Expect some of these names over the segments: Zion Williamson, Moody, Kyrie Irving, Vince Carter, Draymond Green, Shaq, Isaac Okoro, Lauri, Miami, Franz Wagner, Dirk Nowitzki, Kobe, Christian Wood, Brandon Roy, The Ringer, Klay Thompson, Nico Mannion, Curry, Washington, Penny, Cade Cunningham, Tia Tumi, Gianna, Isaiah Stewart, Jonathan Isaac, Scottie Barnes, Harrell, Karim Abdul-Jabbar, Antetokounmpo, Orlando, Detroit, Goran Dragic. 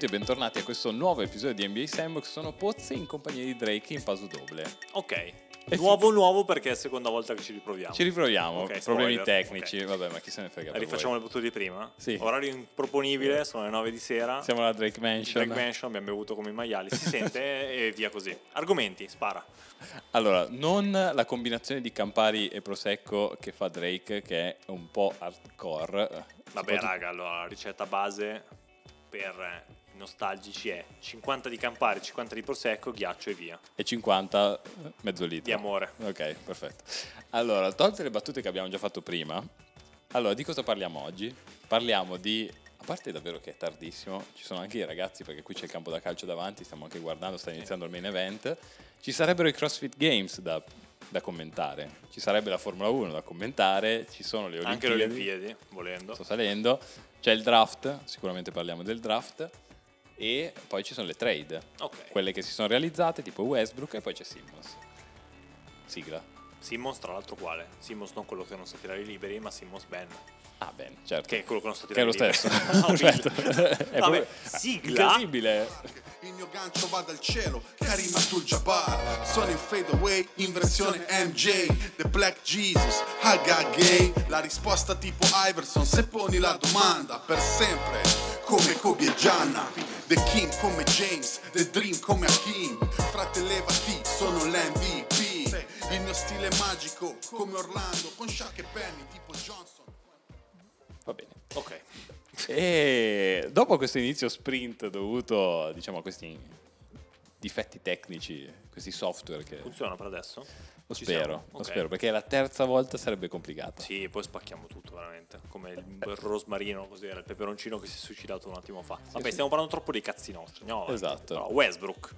tutti e bentornati a questo nuovo episodio di NBA Sandbox. Sono Pozzi in compagnia di Drake in Paso Doble. Ok, nuovo perché è la seconda volta che ci riproviamo. Okay, problemi tecnici, okay. Vabbè, ma chi se ne frega. Rifacciamo le battute di prima. Sì. Orario improponibile, sono le 9 di sera. Siamo alla Drake Mansion. Drake Mansion, abbiamo bevuto come i maiali, si sente e via così. Argomenti, spara. Allora, non la combinazione di Campari e Prosecco che fa Drake, che è un po' hardcore. Vabbè, raga, allora, la ricetta base per nostalgici è 50 di Campari, 50 di Prosecco, ghiaccio e via. E 50 mezzo litro. Di amore. Ok, perfetto. Allora, tolte le battute che abbiamo già fatto prima. Allora, di cosa parliamo oggi? Parliamo di... A parte davvero che è tardissimo, ci sono anche i ragazzi perché qui c'è il campo da calcio davanti, stiamo anche guardando, sta iniziando il main event. Ci sarebbero i CrossFit Games da commentare, ci sarebbe la Formula 1 da commentare, ci sono le Olimpiadi. Anche le Olimpiadi, volendo. Sto salendo. C'è il draft, sicuramente parliamo del draft. E poi ci sono le trade, okay. Quelle che si sono realizzate, tipo Westbrook, e poi c'è Simmons. Sigla. Simmons, tra l'altro, quale? Simmons non quello che non sa tirare i liberi, ma Simmons Ben. Ah, Ben, certo. Che è quello che non sa tirare i liberi. Che è lo stesso. È vabbè, sigla. Incredibile. Il mio gancio va dal cielo, Karim Abdul-Jabbar. Sono in fade away, in versione MJ. The Black Jesus, Haga Gay. La risposta tipo Iverson, se poni la domanda, per sempre, come Kobe e Gianna. The King come James, The Dream come Hakeem. Fratellevati, sono l'MVP. Il mio stile magico come Orlando, con Shaq e Penny, tipo Johnson. Va bene, ok. E dopo questo inizio sprint dovuto, diciamo, a questi difetti tecnici, questi software che... Funziona per adesso? Lo spero, okay. Lo spero, perché la terza volta sarebbe complicata. Sì, poi spacchiamo tutto veramente, come il rosmarino, così era il peperoncino che si è suicidato un attimo fa. Vabbè, sì. Stiamo parlando troppo dei cazzi nostri. No, esatto. Però Westbrook.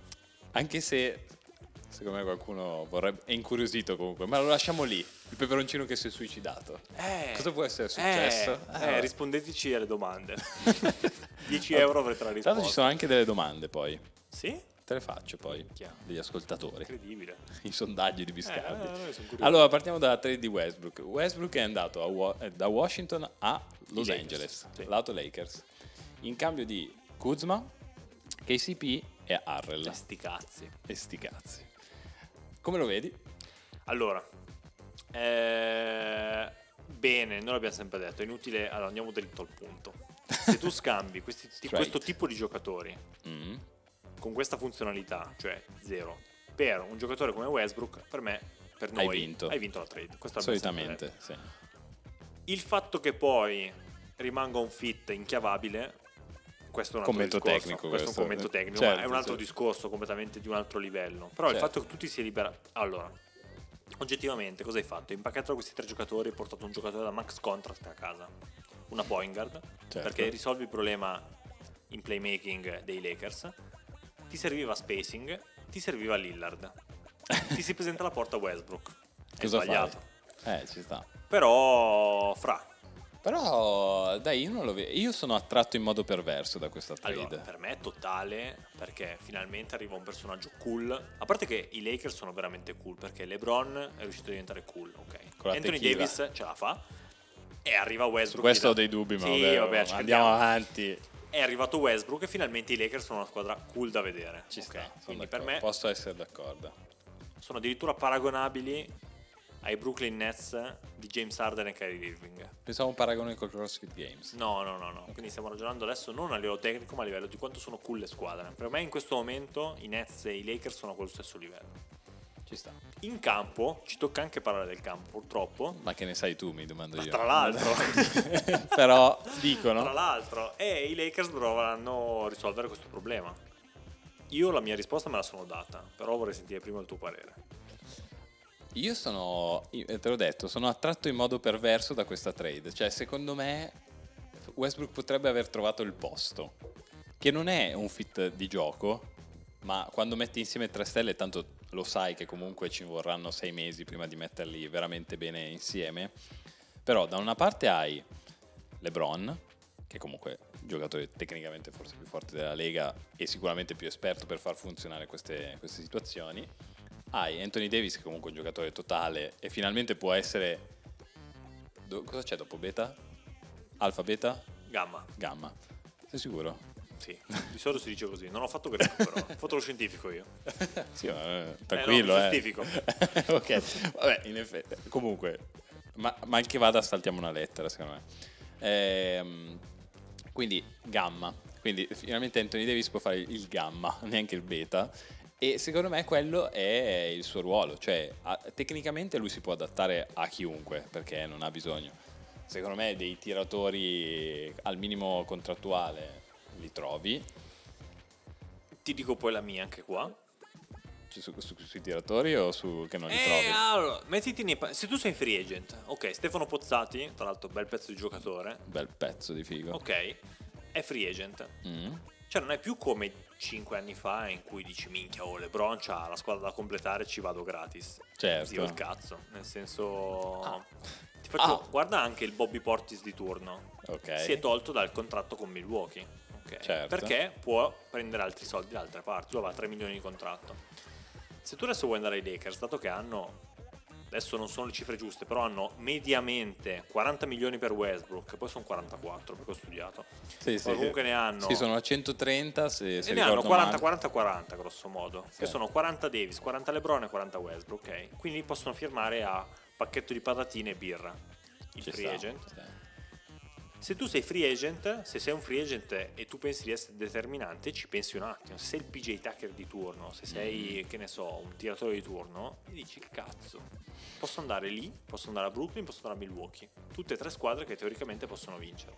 Anche se, secondo me qualcuno vorrebbe, è incuriosito comunque, ma lo lasciamo lì, il peperoncino che si è suicidato. Cosa può essere successo? Rispondeteci alle domande. 10 euro avrete la risposta. Tanto ci sono anche delle domande poi. Sì? Te le faccio poi, degli ascoltatori. Incredibile. I sondaggi di Biscardi. Allora, partiamo dalla trade di Westbrook. Westbrook è andato da Washington a Los Angeles, sì. Lato Lakers, in cambio di Kuzma, KCP e Harrell. E sti cazzi. Come lo vedi? Allora, bene, noi l'abbiamo sempre detto, è inutile, allora andiamo dritto al punto. Se tu scambi questo tipo di giocatori... Mm. Con questa funzionalità, cioè zero, per un giocatore come Westbrook, per me, per noi, hai vinto la trade. Solitamente, sì. Il fatto che poi rimanga un fit inchiavabile, questo è un altro commento tecnico, certo, ma è un altro discorso completamente di un altro livello. Però certo. Il fatto che tu ti sia liberato... Allora, oggettivamente cosa hai fatto? Impaccato questi tre giocatori e portato un giocatore da max contract a casa. Una point guard, certo. Perché risolvi il problema in playmaking dei Lakers. Ti serviva spacing, ti serviva Lillard, ti si presenta alla porta Westbrook. È cosa sbagliato. Fai? Ci sta. Però, dai, io non lo vedo. Io sono attratto in modo perverso da questa trade. Allora, per me è totale, perché finalmente arriva un personaggio cool. A parte che i Lakers sono veramente cool, perché LeBron è riuscito a diventare cool, ok. Anthony Davis ce la fa e arriva Westbrook. Questo ho dei dubbi, ma sì, vabbè, andiamo avanti. È arrivato Westbrook e finalmente i Lakers sono una squadra cool da vedere. Ci okay. sta, quindi per me posso essere d'accordo. Sono addirittura paragonabili ai Brooklyn Nets di James Harden e Kyrie Irving. Pensavo un paragone con CrossFit Games. No. Okay. Quindi stiamo ragionando adesso non a livello tecnico, ma a livello di quanto sono cool le squadre. Per me in questo momento i Nets e i Lakers sono a quello stesso livello. Ci sta. In campo, ci tocca anche parlare del campo, purtroppo. Ma che ne sai tu, mi domando io. Tra l'altro. Però dicono. Tra l'altro. E i Lakers dovranno risolvere questo problema. Io la mia risposta me la sono data, però vorrei sentire prima il tuo parere. Io sono, te l'ho detto, sono attratto in modo perverso da questa trade. Cioè, secondo me, Westbrook potrebbe aver trovato il posto. Che non è un fit di gioco, ma quando metti insieme tre stelle tanto... Lo sai che comunque ci vorranno 6 mesi prima di metterli veramente bene insieme. Però da una parte hai LeBron, che comunque è un giocatore tecnicamente forse più forte della Lega e sicuramente più esperto per far funzionare queste situazioni. Hai Anthony Davis, che comunque è un giocatore totale e finalmente può essere... Cosa c'è dopo? Beta? Alfa, beta? Gamma. Sei sicuro? Sì, di solito si dice così. Non ho fatto greco, però ho fatto lo scientifico io. Sì, ma, tranquillo, no, scientifico. Ok, vabbè, in effetti. Comunque, ma anche vada, saltiamo una lettera, secondo me. Quindi gamma. Quindi finalmente Anthony Davis può fare il gamma, neanche il beta. E secondo me quello è il suo ruolo, cioè tecnicamente lui si può adattare a chiunque, perché non ha bisogno, secondo me, dei tiratori al minimo contrattuale li trovi. Ti dico poi la mia anche qua, cioè, sui tiratori o su che non li trovi? Allora, mettiti nei se tu sei free agent, ok, Stefano Pozzati, tra l'altro bel pezzo di giocatore, bel pezzo di figo, ok, è free agent. Cioè non è più come 5 anni fa in cui dici minchia, o LeBron c'ha la squadra da completare, ci vado gratis. Certo. Zio il cazzo, nel senso ti faccio guarda anche il Bobby Portis di turno. Okay. Si è tolto dal contratto con Milwaukee. Okay. Certo. Perché può prendere altri soldi da altre parti, lui aveva 3 milioni di contratto. Se tu adesso vuoi andare ai Lakers, dato che hanno, adesso non sono le cifre giuste, però hanno mediamente 40 milioni per Westbrook, poi sono 44 perché ho studiato. Sì, sì, comunque ne hanno. Sì, sono a 130 se ne hanno 40 grosso modo, sì. Che sono 40 Davis, 40 LeBron e 40 Westbrook, ok? Quindi possono firmare a pacchetto di patatine e birra il free agent. Se tu sei free agent, se sei un free agent e tu pensi di essere determinante, ci pensi un attimo. Se sei il PJ Tucker di turno, se sei, che ne so, un tiratore di turno, gli dici cazzo, posso andare lì, posso andare a Brooklyn, posso andare a Milwaukee, tutte e tre squadre che teoricamente possono vincere.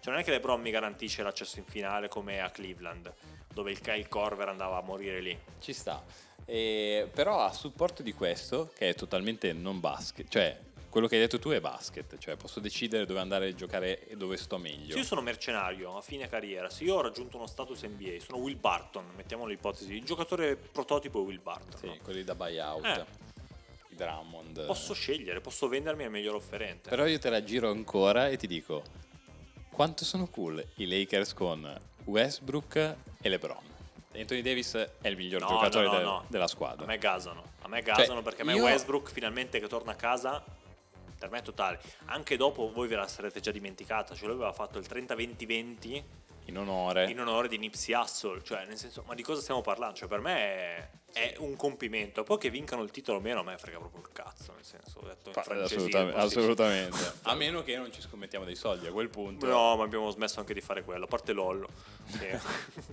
Cioè non è che LeBron mi garantisce l'accesso in finale come a Cleveland, dove il Kyle Korver andava a morire lì. Ci sta, però a supporto di questo, che è totalmente non basket, cioè quello che hai detto tu è basket, cioè posso decidere dove andare a giocare e dove sto meglio. Se io sono mercenario a fine carriera, se io ho raggiunto uno status NBA, sono Will Barton, mettiamo l'ipotesi, il giocatore prototipo è Will Barton, sì, no? Quelli da buyout. Drummond. Posso scegliere, posso vendermi al miglior offerente. Però io te la giro ancora e ti dico quanto sono cool i Lakers con Westbrook e LeBron. Anthony Davis è il miglior giocatore della squadra. A me gasano, cioè, perché a me Westbrook finalmente che torna a casa, per me è totale. Anche dopo voi ve la sarete già dimenticata, cioè lui aveva fatto il 30-20-20 in onore di Nipsey Hussle, cioè nel senso, ma di cosa stiamo parlando? Cioè per me è un compimento. Poi che vincano il titolo o meno a me frega proprio il cazzo, nel senso, ho detto in assolutamente. A meno che non ci scommettiamo dei soldi a quel punto. No, ma abbiamo smesso anche di fare quello, a parte Lollo che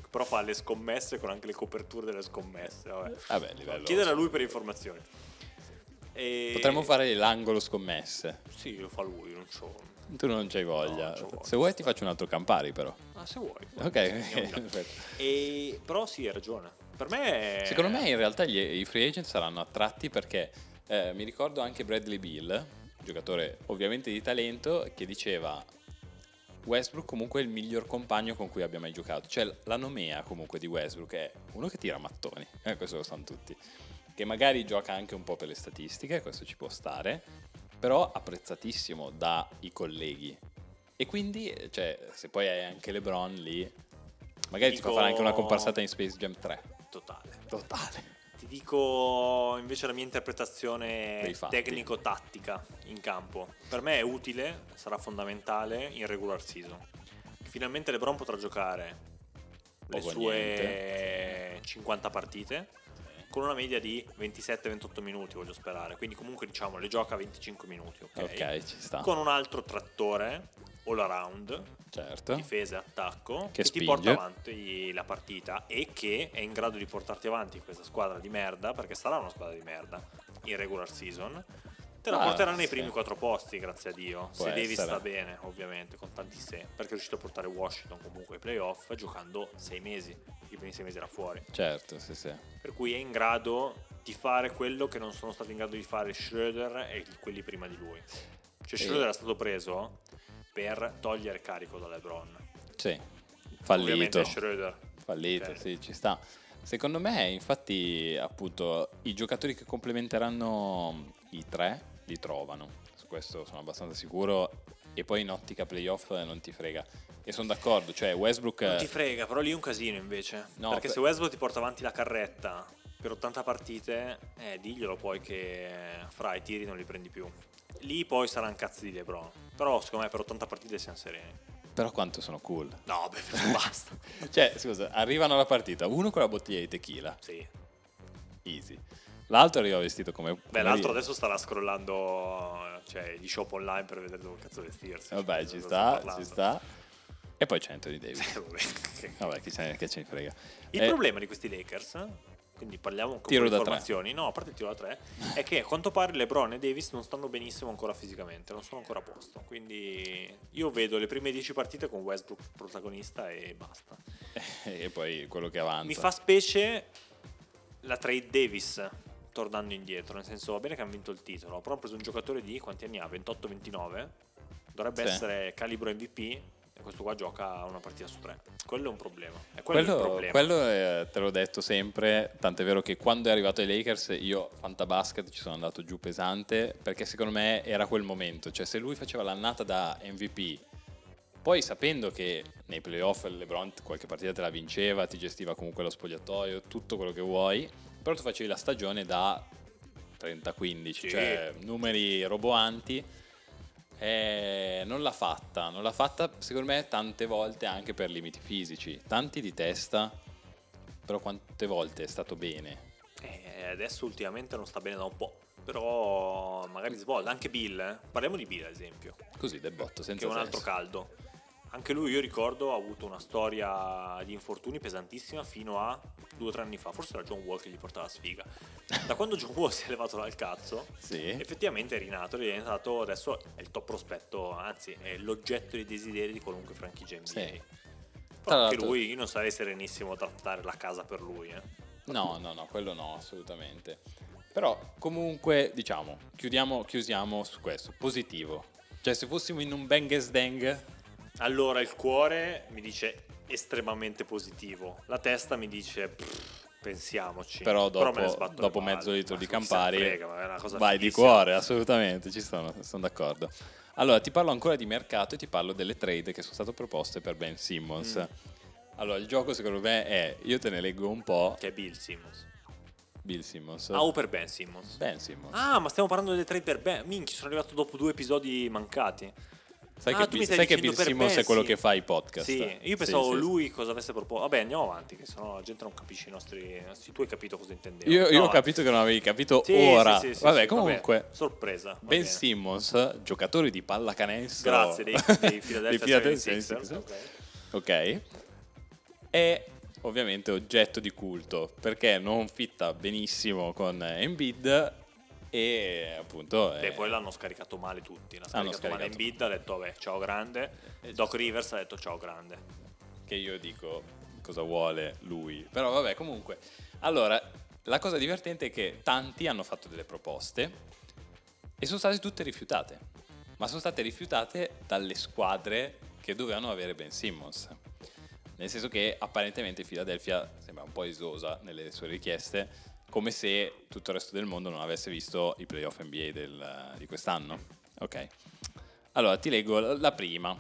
però fa le scommesse con anche le coperture delle scommesse. Vabbè, livello. Chiedere a lui per informazioni. Potremmo fare l'angolo scommesse. Sì, lo fa lui, non c'ho. Tu non c'hai voglia. No, non voglia. Se vuoi ti faccio un altro Campari però. Ah, se vuoi. Ok. E però sì, hai ragione. Per me è... Secondo me in realtà i free agent saranno attratti perché mi ricordo anche Bradley Beal, giocatore ovviamente di talento, che diceva Westbrook comunque è il miglior compagno con cui abbia mai giocato. Cioè la nomea comunque di Westbrook è uno che tira mattoni, questo lo sanno tutti, che magari gioca anche un po' per le statistiche, questo ci può stare, però apprezzatissimo dai colleghi. E quindi, cioè, se poi hai anche LeBron lì, magari ti fa fare anche una comparsata in Space Jam 3. Totale. Ti dico invece la mia interpretazione tecnico-tattica in campo. Per me è utile, sarà fondamentale in regular season. Finalmente LeBron potrà giocare le sue 50 partite con una media di 27-28 minuti, voglio sperare. Quindi comunque diciamo le gioca 25 minuti, ok, ci sta. Con un altro trattore all around, certo, difesa e attacco, che ti porta avanti la partita e che è in grado di portarti avanti questa squadra di merda, perché sarà una squadra di merda in regular season. Te la porterà nei primi 4 posti, grazie a Dio. Può se essere. Davis sta bene, ovviamente, con tanti se, perché è riuscito a portare Washington comunque ai playoff giocando 6 mesi. I primi 6 mesi era fuori. Certo, sì. Per cui è in grado di fare quello che non sono stati in grado di fare Schröder e quelli prima di lui. Cioè Schröder era stato preso per togliere carico da LeBron. Sì, fallito. Ovviamente Schröder. Fallito, okay. Sì, ci sta. Secondo me, infatti, appunto, i giocatori che complementeranno i tre li trovano, su questo sono abbastanza sicuro. E poi in ottica playoff non ti frega, e sono d'accordo, cioè Westbrook non ti frega, però lì è un casino invece, no, perché se Westbrook ti porta avanti la carretta per 80 partite diglielo poi che fra i tiri non li prendi più, lì poi saranno cazzi di LeBron, però secondo me per 80 partite siamo sereni. Però quanto sono cool. No, beh, basta. Cioè, scusa, arrivano alla partita, uno con la bottiglia di tequila. Sì. Easy. L'altro arriva vestito come... Beh, l'altro adesso starà scrollando, cioè, gli shop online per vedere dove cazzo vestirsi. Vabbè, cioè, ci sta. E poi c'è Anthony Davis. Vabbè, che ce ne frega. Il problema di questi Lakers... Quindi parliamo con le informazioni. No, a parte il tiro da tre, è che a quanto pare LeBron e Davis non stanno benissimo ancora fisicamente, non sono ancora a posto. Quindi io vedo le prime 10 partite con Westbrook protagonista e basta. E poi quello che avanza. Mi fa specie la trade Davis tornando indietro. Nel senso, va bene che hanno vinto il titolo, però hanno preso un giocatore di quanti anni ha? 28-29. Dovrebbe essere calibro MVP. Questo qua gioca una partita su tre. Quello è un problema. Quello è, te l'ho detto sempre. Tant'è vero che quando è arrivato ai Lakers io Fantabasket ci sono andato giù pesante, perché secondo me era quel momento. Cioè, se lui faceva l'annata da MVP, poi sapendo che nei playoff LeBron qualche partita te la vinceva, ti gestiva comunque lo spogliatoio, tutto quello che vuoi, però tu facevi la stagione da 30-15, sì. Cioè numeri roboanti. Non l'ha fatta secondo me tante volte anche per limiti fisici, tanti di testa, però quante volte è stato bene. Adesso ultimamente non sta bene da un po', però magari svolta. Anche Bill, parliamo di Bill ad esempio, così del botto, senza che è un altro caldo. Anche lui, io ricordo, ha avuto una storia di infortuni pesantissima fino a 2 o 3 anni fa, forse era John Wall che gli portava la sfiga. Da quando John Wall si è levato dal cazzo, sì, effettivamente è rinato, è diventato, adesso è il top prospetto, anzi è l'oggetto dei desideri di qualunque franchigia NBA. Sì. Però anche lui, io non sarei serenissimo a trattare la casa per lui. No, quello no, assolutamente. Però comunque, diciamo, chiusiamo su questo, positivo. Cioè, se fossimo in un bang e sdang... Allora il cuore mi dice estremamente positivo, la testa mi dice pensiamoci. Però dopo mezzo litro di Campari prega, ma è una cosa vai fighissima. Di cuore, assolutamente, ci sono d'accordo. Allora ti parlo ancora di mercato e ti parlo delle trade che sono state proposte per Ben Simmons. Allora il gioco secondo me è, io te ne leggo un po'. Che è Bill Simmons. Ah, o per Ben Simmons. Ah, ma stiamo parlando delle trade per Ben. Minchia, sono arrivato dopo 2 episodi mancati. Sai che Bill Simmons è quello che fa i podcast. Sì, io pensavo lui cosa avesse proposto. Vabbè, andiamo avanti, che sennò la gente non capisce i nostri. Tu hai capito cosa intendevo. Io ho capito che non avevi capito, sì, ora. Sì, vabbè, comunque. Vabbè, sorpresa. Ben Simmons, giocatore di pallacanestro. Grazie, dei Philadelphia 76ers. Ok. È ovviamente oggetto di culto, perché non fitta benissimo con Embiid. E appunto. E poi l'hanno scaricato male tutti. L'hanno scaricato male Embiid, ha detto vabbè, ciao grande. Doc Rivers ha detto ciao grande. Che io dico cosa vuole lui. Però vabbè, comunque. Allora, la cosa divertente è che tanti hanno fatto delle proposte e sono state tutte rifiutate. Ma sono state rifiutate dalle squadre che dovevano avere Ben Simmons. Nel senso che apparentemente Philadelphia sembra un po' esosa nelle sue richieste, come se tutto il resto del mondo non avesse visto i playoff NBA di quest'anno. Ok. Allora, ti leggo la prima.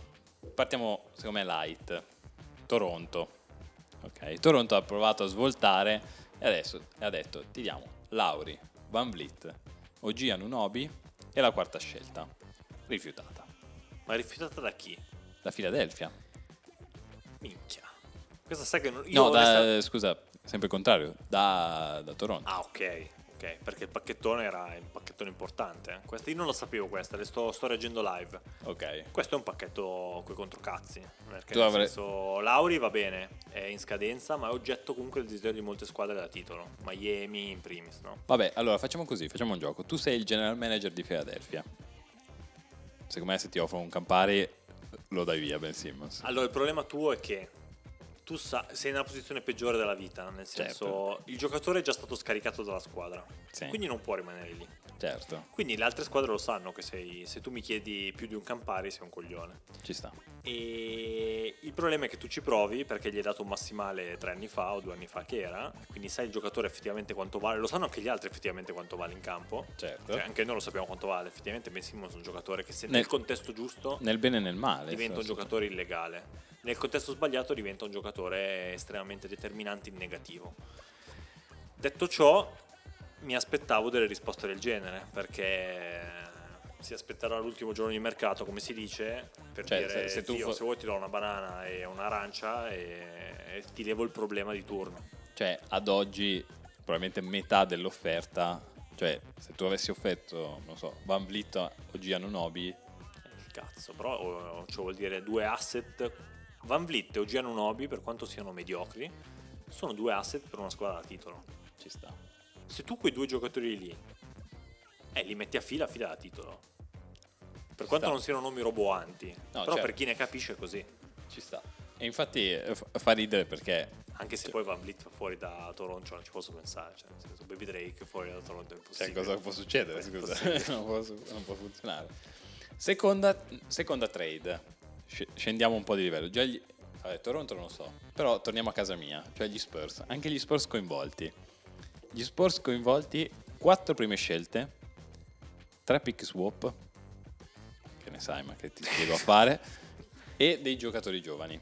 Partiamo, secondo me, light. Toronto. Ok. Toronto ha provato a svoltare e adesso ha detto, ti diamo Lauri, VanVleet, OG Anunoby e la quarta scelta. Rifiutata. Ma rifiutata da chi? Da Philadelphia. Minchia. Questa sai che non... Scusa. Sempre il contrario, da Toronto. Ah, ok, perché il pacchettone era un pacchettone importante. Questo io non lo sapevo, questa, le sto reagendo live. Ok. Questo è un pacchetto coi controcazzi. Perché nel senso, Lauri va bene, è in scadenza, ma è oggetto comunque del desiderio di molte squadre da titolo. Miami in primis, no? Vabbè, allora facciamo così, facciamo un gioco. Tu sei il general manager di Philadelphia. Secondo me se ti offro un Campari lo dai via, Ben Simmons. Allora, il problema tuo è che... Tu sei nella posizione peggiore della vita, nel senso, certo, il giocatore è già stato scaricato dalla squadra, sì, quindi non può rimanere lì. Certo. Quindi le altre squadre lo sanno che se tu mi chiedi più di un Campari sei un coglione. Ci sta. E il problema è che tu ci provi perché gli hai dato un massimale 3 anni fa o 2 anni fa che era, quindi sai il giocatore effettivamente quanto vale, lo sanno anche gli altri effettivamente quanto vale in campo. Certo. Cioè, anche noi lo sappiamo quanto vale, effettivamente Ben Simmons è un giocatore che se nel contesto giusto, nel bene e nel male, diventa un giocatore illegale. Nel contesto sbagliato diventa un giocatore estremamente determinante in negativo. Detto ciò, mi aspettavo delle risposte del genere, perché si aspetterà l'ultimo giorno di mercato, come si dice, per cioè, dire se tu se vuoi ti do una banana e un'arancia e ti levo il problema di turno. Cioè ad oggi probabilmente metà dell'offerta, cioè se tu avessi offerto, non so, VanVleet o Giannonobi, cazzo, però cioè, vuol dire due asset. VanVleet o Giannonobi, per quanto siano mediocri, sono due asset per una squadra da titolo. Ci sta. Se tu quei due giocatori lì li metti a fila da titolo, per quanto non siano nomi roboanti, però certo, per chi ne capisce così ci sta. E infatti fa ridere perché anche se poi VanVleet fuori da Toronto, cioè non ci posso pensare, cioè, nel senso, Baby Drake fuori da Toronto è impossibile. Cioè, cosa può succedere? Scusa, non può funzionare. Seconda trade, scendiamo un po' di livello. Vabbè, Toronto non lo so, però torniamo a casa mia, cioè gli Spurs. Anche gli Spurs coinvolti. Gli Spurs coinvolti, 4 prime scelte, 3 pick swap, che ne sai, ma che ti spiego a fare, e dei giocatori giovani.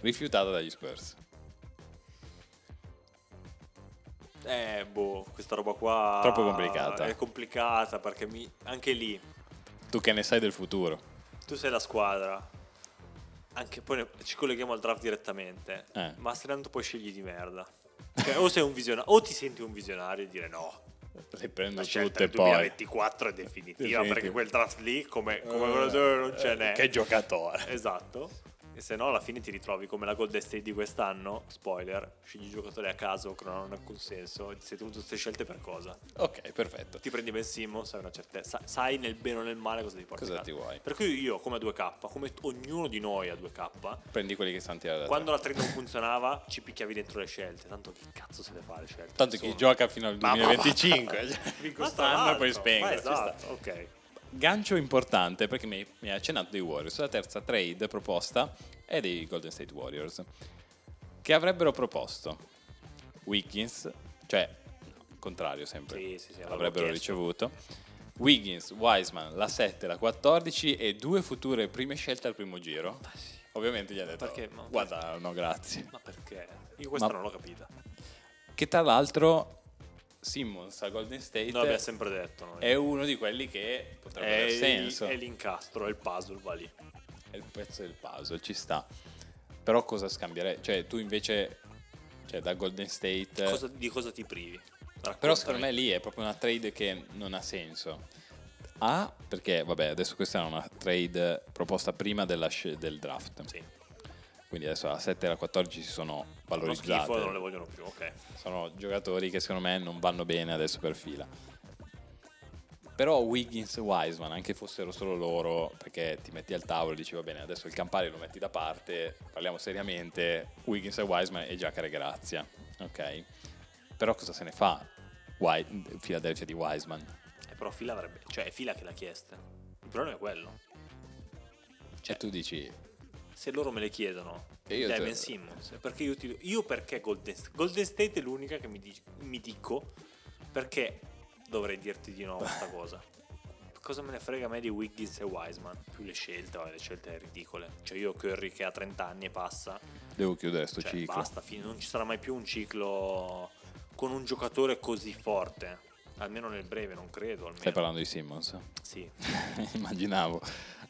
Rifiutata dagli Spurs. Questa roba qua troppo complicata. È complicata perché anche lì tu che ne sai del futuro? Tu sei la squadra. Anche poi ci colleghiamo al draft direttamente. Ma se tanto poi scegli di merda. Cioè, o sei un visionario o ti senti un visionario e dire no, le prendo tutte e poi 2024 è definitiva perché quel draft lì come quello non ce n'è. Che giocatore. Esatto. E se no alla fine ti ritrovi come la Golden State di quest'anno, spoiler, scegli giocatori a caso che non hanno alcun senso, ti sei tenuto queste scelte per cosa? Ok, perfetto. Ti prendi Ben Simmons, sai una certezza, sai nel bene o nel male cosa ti porti. Cosa ti vuoi? Per cui io come a 2K, come ognuno di noi a 2K, prendi quelli che stanno tirando. Quando la trade non funzionava ci picchiavi dentro le scelte, tanto che cazzo se ne fa le scelte? Tanto chi gioca fino al 2025, quest'anno e poi spengo. Esatto, ok. Gancio importante perché mi ha accennato dei Warriors. La terza trade proposta è dei Golden State Warriors, che avrebbero proposto Wiggins, cioè contrario sempre, sì, avrebbero ricevuto Wiggins, Wiseman, la 7, la 14 e 2 future prime scelte al primo giro. Ovviamente gli ha detto perché, guarda, no grazie. Ma perché? Io questa non l'ho capita. Che tra l'altro Simmons a Golden State abbiamo sempre detto noi. È uno di quelli che potrebbe avere senso. È l'incastro, è il puzzle, va lì. È il pezzo del puzzle, ci sta. Però cosa scambierei? Cioè tu invece, cioè da Golden State di cosa ti privi? Raccontami. Però secondo me lì è proprio una trade che non ha senso. Perché vabbè, adesso questa è una trade proposta prima del draft. Sì. Quindi adesso la 7 e la 14 si sono valorizzate. Schifo, non le vogliono più, ok. Sono giocatori che secondo me non vanno bene adesso per fila. Però Wiggins e Wiseman, anche fossero solo loro, perché ti metti al tavolo e dici va bene, adesso il Campari lo metti da parte, parliamo seriamente, Wiggins e Wiseman è già care grazia, ok? Però cosa se ne fa Philadelphia di Wiseman? Però fila avrebbe, cioè è fila che l'ha chiesta. Il problema è quello. Cioè tu dici, se loro me le chiedono, dai Ben Simmons, perché perché Golden State? Golden State è l'unica che mi dico perché dovrei dirti di no questa cosa. Cosa me ne frega a me di Wiggins e Wiseman? Più le scelte, le scelte ridicole. Cioè io Curry che ha 30 anni e passa, devo chiudere sto ciclo. Basta, non ci sarà mai più un ciclo con un giocatore così forte. Almeno nel breve, non credo. Almeno. Stai parlando di Simmons? Sì. Immaginavo.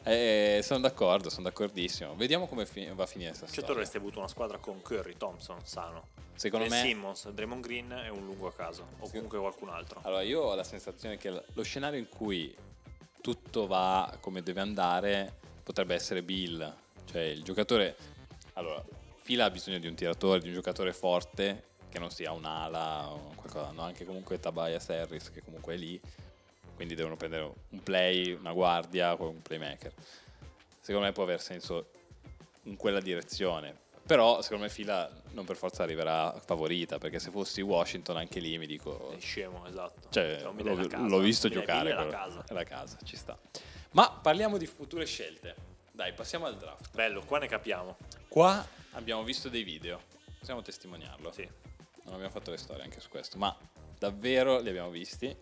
Sono d'accordo, sono d'accordissimo. Vediamo come va a finire questa storia. Certo, avresti avuto una squadra con Curry, Thompson, sano. Secondo me Simmons, Draymond Green è un lungo a caso. O comunque qualcun altro. Allora io ho la sensazione che lo scenario in cui tutto va come deve andare potrebbe essere Bill. Cioè il giocatore, allora Fila ha bisogno di un tiratore, di un giocatore forte che non sia un'ala o qualcosa, no? Anche comunque Tobias Harris che comunque è lì, quindi devono prendere un play, una guardia, un playmaker. Secondo me può aver senso in quella direzione, però secondo me Fila non per forza arriverà favorita, perché se fossi Washington anche lì mi dico è scemo, esatto, cioè, l'ho visto giocare, è la casa, ci sta. Ma parliamo di future scelte, dai, passiamo al draft. Bello, qua ne capiamo, qua abbiamo visto dei video, possiamo testimoniarlo. Sì. Non abbiamo fatto le storie anche su questo, ma davvero li abbiamo visti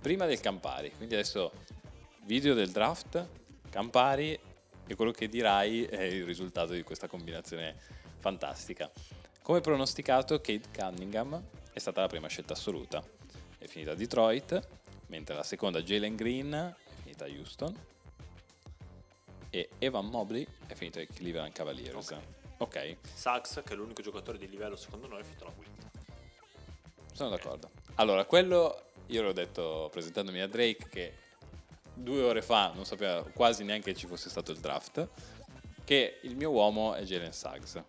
prima del Campari. Quindi adesso video del draft, Campari, e quello che dirai è il risultato di questa combinazione fantastica. Come pronosticato, Cade Cunningham è stata la prima scelta assoluta, è finita a Detroit, mentre la seconda Jalen Green è finita a Houston e Evan Mobley è finito ai Cleveland Cavaliers. Ok. Sacks, che è l'unico giocatore di livello secondo noi, è finito alla quinta. Sono d'accordo. Allora, quello io l'ho detto presentandomi a Drake, che 2 ore fa non sapeva quasi neanche che ci fosse stato il draft, che il mio uomo è Jalen Suggs.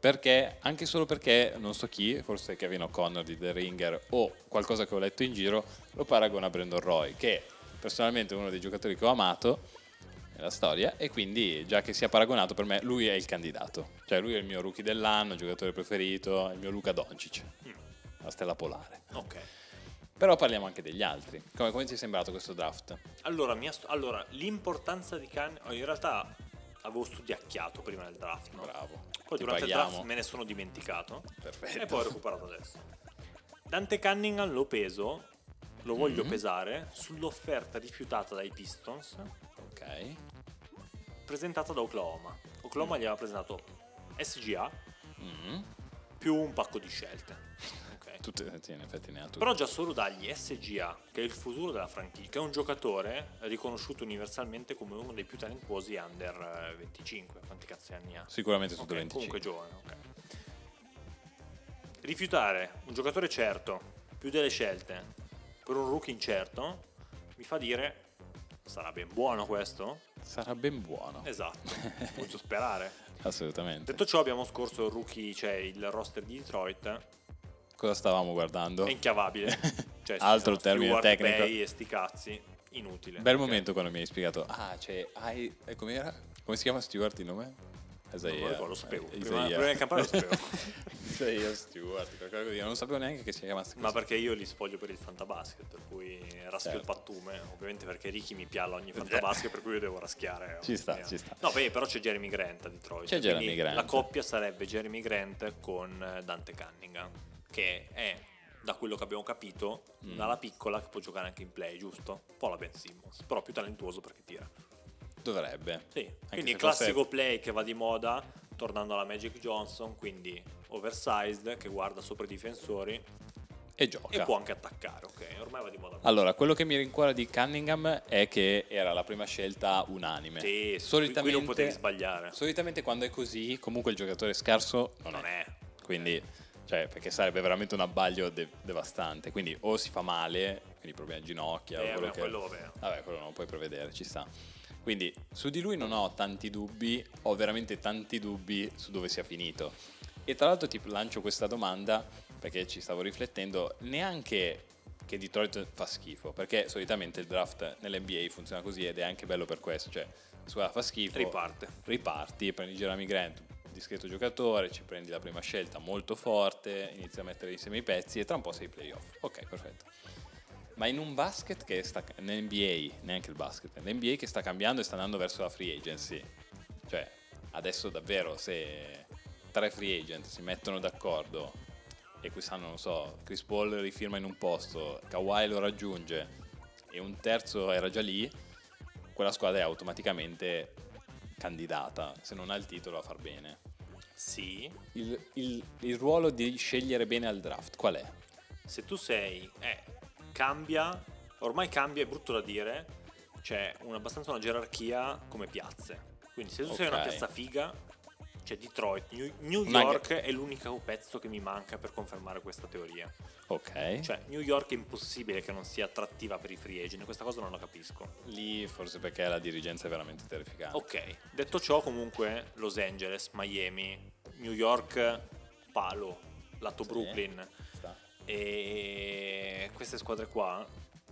Perché? Anche solo perché non so chi, forse Kevin O'Connor di The Ringer o qualcosa che ho letto in giro, lo paragona a Brandon Roy, che personalmente è uno dei giocatori che ho amato nella storia, e quindi già che sia paragonato, per me lui è il candidato. Cioè lui è il mio rookie dell'anno, il giocatore preferito, il mio Luka Doncic, la stella polare. Ok. Però parliamo anche degli altri. Come ti è sembrato questo draft? Allora, l'importanza di Cunningham, in realtà avevo studiacchiato prima del draft, no? Bravo. Poi durante il draft me ne sono dimenticato. Perfetto. E poi ho recuperato adesso. Dante Cunningham l'ho peso, lo voglio pesare sull'offerta rifiutata dai Pistons. Ok. Presentata da Oklahoma. Oklahoma gli aveva presentato SGA più un pacco di scelte. Tutte, in effetti ne ha tutte. Però già solo dagli SGA, che è il futuro della franchigia, che è un giocatore riconosciuto universalmente come uno dei più talentuosi under 25, quanti cazzi anni ha? Sicuramente sotto 25. Comunque giovane, ok. Rifiutare un giocatore certo, più delle scelte, per un rookie incerto, mi fa dire, sarà ben buono questo? Sarà ben buono. Esatto, posso sperare. Assolutamente. Detto ciò, abbiamo scorso il rookie, cioè il roster di Detroit. Cosa stavamo guardando? È inchiavabile. Cioè, altro termine tecnico. E sti cazzi, inutile. Bel momento quando mi hai spiegato. Come si chiama Stewart di nome? Lo sapevo. Prima del campare lo sapevo. Isaiah Stewart. Non sapevo neanche che si chiamasse così. Ma perché io li sfoglio per il fantabasket, per cui raschio il pattume. Ovviamente perché Ricky mi pialla ogni fantabasket, per cui io devo raschiare. Ci sta. No, beh, però c'è Jerami Grant a Detroit. C'è Jerami Grant. La coppia sarebbe Jerami Grant con Dante Cunningham, che è, da quello che abbiamo capito, dalla piccola che può giocare anche in play, giusto? Un po' la Ben Simmons, però più talentuoso perché tira. Dovrebbe. Sì, anche quindi il classico play che va di moda, tornando alla Magic Johnson, quindi oversized, che guarda sopra i difensori e gioca. E può anche attaccare, ok? Ormai va di moda. Allora, quello che mi rincuora di Cunningham è che era la prima scelta unanime. Sì, solitamente qui non potevi sbagliare. Solitamente quando è così, comunque il giocatore scarso non è. Quindi... Cioè, perché sarebbe veramente un abbaglio devastante. Quindi o si fa male, quindi problemi di ginocchia, quello non puoi prevedere, ci sta. Quindi su di lui non ho tanti dubbi, ho veramente tanti dubbi su dove sia finito. E tra l'altro ti lancio questa domanda, perché ci stavo riflettendo, neanche che Detroit fa schifo, perché solitamente il draft nell'NBA funziona così ed è anche bello per questo. Cioè, squadra fa schifo, riparti, prendi Jerami Grant, discreto giocatore, ci prendi la prima scelta molto forte, inizi a mettere insieme i pezzi e tra un po' sei playoff. Ok, perfetto. Ma in un basket che sta nell'NBA, neanche il basket, l'NBA che sta cambiando e sta andando verso la free agency. Cioè, adesso davvero se 3 free agent si mettono d'accordo e quest'anno non so, Chris Paul rifirma in un posto, Kawhi lo raggiunge e un terzo era già lì, quella squadra è automaticamente candidata, se non ha il titolo, a far bene. Sì. Il ruolo di scegliere bene al draft qual è? Se tu sei ormai cambia, è brutto da dire, c'è abbastanza una gerarchia come piazze, quindi se tu sei una piazza figa, c'è Detroit, New York è l'unico pezzo che mi manca per confermare questa teoria. Ok. Cioè, New York è impossibile che non sia attrattiva per i free agent, questa cosa non la capisco. Lì forse perché la dirigenza è veramente terrificante. Ok. Detto ciò, comunque, Los Angeles, Miami, New York, palo, lato Brooklyn. Sta. E queste squadre qua,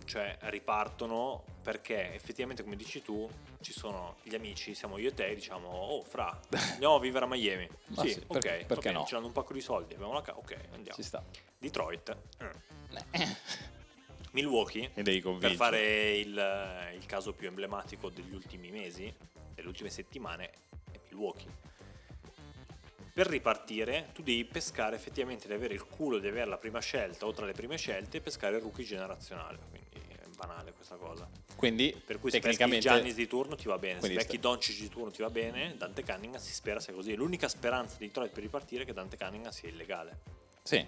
cioè, ripartono perché effettivamente, come dici tu, ci sono gli amici, siamo io e te, diciamo andiamo a vivere a Miami. sì, ok, perché no? Ci danno un pacco di soldi, abbiamo la casa, ok, andiamo. Ci sta. Detroit. Milwaukee, per fare il caso più emblematico degli ultimi mesi, delle ultime settimane, è Milwaukee. Per ripartire tu devi pescare, effettivamente devi avere il culo di avere la prima scelta o tra le prime scelte, e pescare il rookie generazionale, quindi è banale questa cosa. Quindi per cui tecnicamente, se peschi Giannis di turno ti va bene, se peschi Doncic di turno ti va bene, Dante Cunningham si spera sia così. L'unica speranza di Detroit per ripartire è che Dante Cunningham sia illegale. Sì.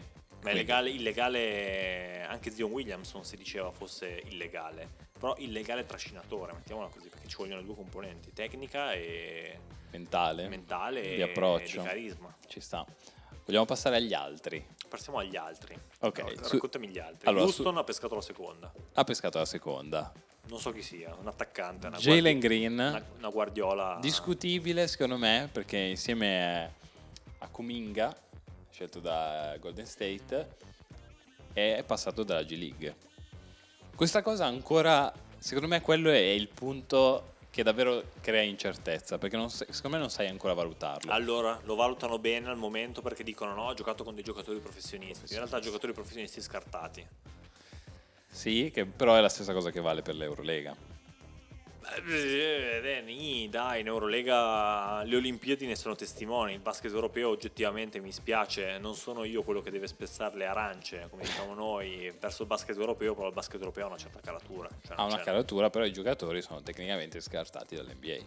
Ma illegale anche Zion Williamson si diceva fosse illegale, però illegale trascinatore, mettiamola così, perché ci vogliono due componenti, tecnica e mentale di approccio e di carisma. Ci sta. Vogliamo passare agli altri? Passiamo agli altri. Ok, allora, raccontami gli altri. Allora, Houston ha pescato la seconda. Non so chi sia, un attaccante, Jalen Green, una guardiola discutibile secondo me, perché insieme a Kuminga, scelto da Golden State, è passato dalla G League. Questa cosa ancora, secondo me, quello è il punto che davvero crea incertezza, perché secondo me non sai ancora valutarlo. Allora, lo valutano bene al momento perché dicono no, ha giocato con dei giocatori professionisti, in realtà giocatori professionisti scartati. Sì, che però è la stessa cosa che vale per l'Eurolega. Dai, in Eurolega le Olimpiadi ne sono testimoni. Il basket europeo oggettivamente, mi spiace, non sono io quello che deve spezzare le arance, come diciamo noi, verso il basket europeo, però il basket europeo ha una certa caratura. Caratura, però i giocatori sono tecnicamente scartati dall'NBA,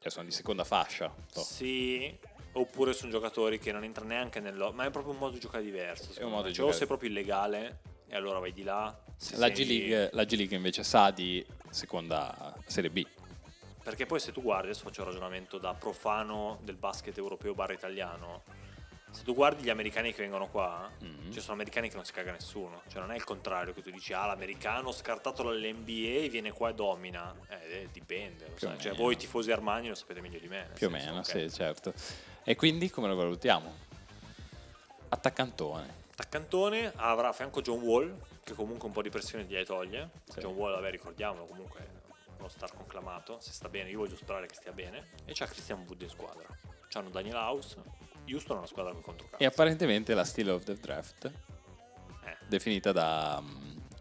cioè sono di seconda fascia. Sì, oppure sono giocatori che non entrano neanche ma è proprio un modo di giocare diverso. È un modo di giocare. O sei proprio illegale e allora vai di là. La G League invece sa di seconda serie B, perché poi se tu guardi, adesso faccio un ragionamento da profano del basket europeo barra italiano, se tu guardi gli americani che vengono qua, ci sono americani che non si caga nessuno, cioè non è il contrario che tu dici l'americano scartato dall'NBA viene qua e domina, dipende, lo sai. Cioè voi tifosi Armani lo sapete meglio di me, più o meno, okay. Sì, certo. E quindi come lo valutiamo? Attaccantone avrà a fianco John Wall, che comunque un po' di pressione gliela toglie. Sì. John Wall, ricordiamolo, comunque è uno star conclamato, se sta bene, io voglio sperare che stia bene, e c'ha Christian Wood in squadra, c'hanno Daniel House, Houston è una squadra con controcazzo. E apparentemente la steal of the draft, definita da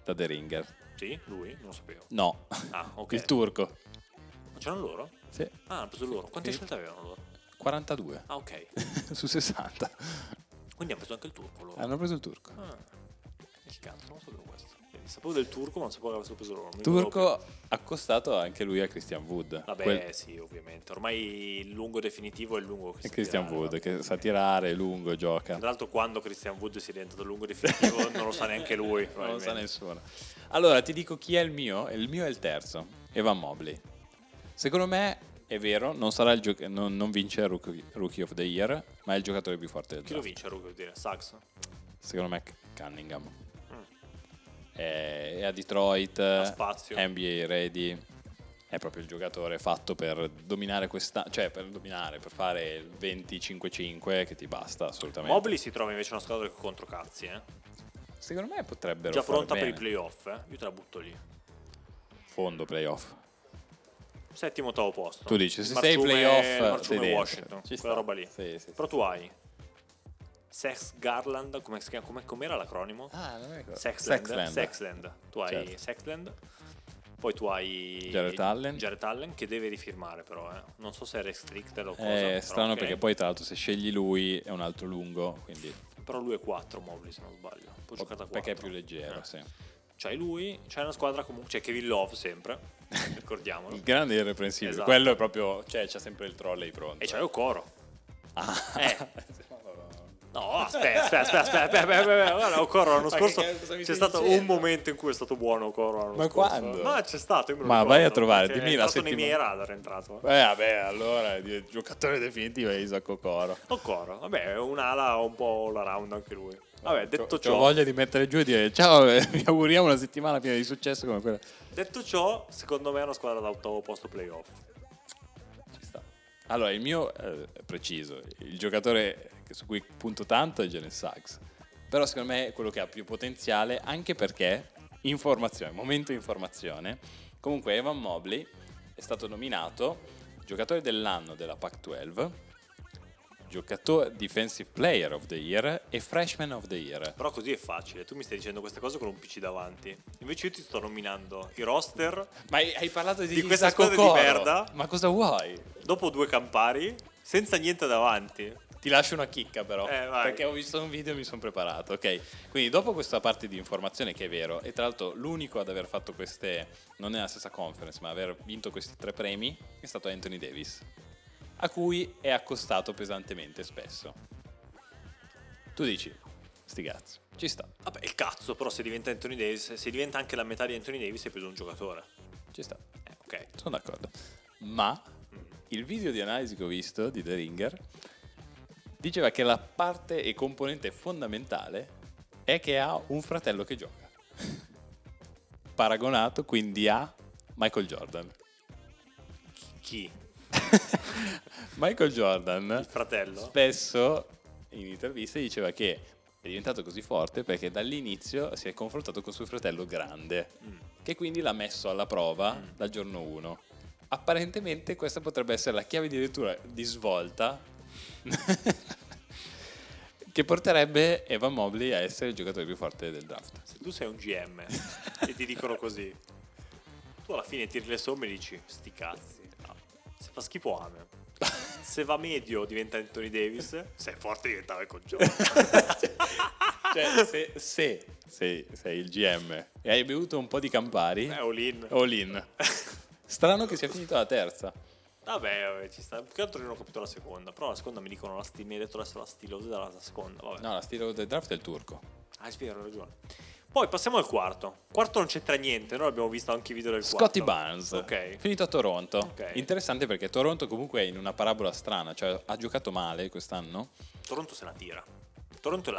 The Ringer. Sì, lui, non lo sapevo. No, okay. Il turco. Ma c'erano loro? Sì. Hanno preso loro, quante scelte avevano loro? 42. Ok. Su 60. Quindi hanno preso anche il turco loro. Hanno preso il turco. Che cazzo, non sapevo questo. Sapevo del turco, ma non sapevo che avesse preso loro. Turco accostato anche lui a Christian Wood. Vabbè, sì, ovviamente. Ormai il lungo definitivo è il lungo che Christian tirare, Wood, che sa tirare, è lungo, gioca. Tra l'altro quando Christian Wood si è diventato lungo definitivo non lo sa neanche lui. Non lo sa nessuno. Allora, ti dico chi è il mio. Il mio è il terzo, Evan Mobley. Secondo me... È vero, non sarà non vince Rookie of the Year, ma è il giocatore più forte del draft. Chi lo vince Rookie of the Year? Sacks? Secondo me Cunningham. È a Detroit, a spazio. NBA ready, è proprio il giocatore fatto per dominare questa, cioè per fare il 25-5 che ti basta assolutamente. Mobley si trova invece una squadra che contro cazzi, secondo me potrebbero già pronta per i playoff, io te la butto lì. Fondo playoff. Settimo, ottavo posto. Tu dici, se sei playoff, sei Washington, quella roba lì. Sì, però tu hai Sex Garland, come si chiama? Com'era l'acronimo? Non mi ricordo. Sexland. Tu hai Sexland. Poi tu hai Jarrett Allen che deve rifirmare, però non so se è restricted o cosa. È strano, perché poi tra l'altro se scegli lui è un altro lungo, quindi. Però lui è 4 Mobley, se non sbaglio. Poi giocata 4. Perché è più leggero, sì. C'hai lui, c'è una squadra comunque, c'è Kevin Love sempre, ricordiamolo. Il grande irreprensibile, esatto. Quello è proprio, cioè c'ha sempre il trolley pronto. E c'hai Okoro. No, aspetta. Guarda, Okoro l'anno scorso c'è stato un momento in cui è stato buono Okoro l'anno scorso. Ma quando? Ma c'è stato. Ma vai a trovare, dimmi la settimana. È stato nei miei radar, è entrato. Vabbè, allora, il giocatore definitivo è Isaac Okoro. Okoro, vabbè, un'ala un po' all around anche lui. Vabbè, detto ciò, ho voglia di mettere giù e dire ciao, vi auguriamo una settimana piena di successo come quella. Detto ciò, secondo me è una squadra da ottavo posto playoff. Ci sta. Allora, il mio preciso, il giocatore su cui punto tanto è Jalen Suggs. Però secondo me è quello che ha più potenziale, anche perché informazione. Comunque Evan Mobley è stato nominato giocatore dell'anno della Pac-12. Giocatore Defensive Player of the Year e Freshman of the Year. Però così è facile, tu mi stai dicendo queste cose con un PC davanti. Invece io ti sto nominando i roster. Ma hai parlato di questa squadra di merda. Ma cosa vuoi? Dopo 2 Campari, senza niente davanti. Ti lascio una chicca però, perché ho visto un video e mi sono preparato, ok? Quindi dopo questa parte di informazione, che è vero, e tra l'altro l'unico ad aver fatto queste, non è la stessa conference, ma aver vinto questi 3 premi, è stato Anthony Davis, a cui è accostato pesantemente spesso. Tu dici, Sti cazzi. Ci sta. Vabbè, il cazzo, però se diventa Anthony Davis, se diventa anche la metà di Anthony Davis, hai preso un giocatore. Ci sta. Ok. Sono d'accordo. Ma il video di analisi che ho visto di The Ringer diceva che la parte e componente fondamentale è che ha un fratello che gioca. Paragonato quindi a Michael Jordan. Chi? Michael Jordan, il fratello, spesso in interviste diceva che è diventato così forte perché dall'inizio si è confrontato con suo fratello grande, che quindi l'ha messo alla prova dal giorno 1. Apparentemente questa potrebbe essere la chiave di lettura di svolta che porterebbe Evan Mobley a essere il giocatore più forte del draft. Se tu sei un GM e ti dicono così, tu alla fine tiri le somme e dici sti cazzi, no. Se fa schifo Amen, se va medio diventa Anthony Davis, se è forte diventa Michael Jordan. Cioè se sei il GM e hai bevuto un po' di Campari, all in. Strano che sia finito la terza. Vabbè, ci sta. Più che altro non ho capito la seconda. Però la seconda mi dicono mi hai detto adesso la stilose della seconda. Vabbè. No, la stilose del draft è il turco. Ah, sì, hai ragione. Poi passiamo al quarto. Quarto non c'entra niente, noi abbiamo visto anche i video del quarto. Scottie Barnes. Ok. Finito a Toronto. Okay. Interessante perché Toronto comunque è in una parabola strana, cioè ha giocato male quest'anno. Toronto se la tira. Toronto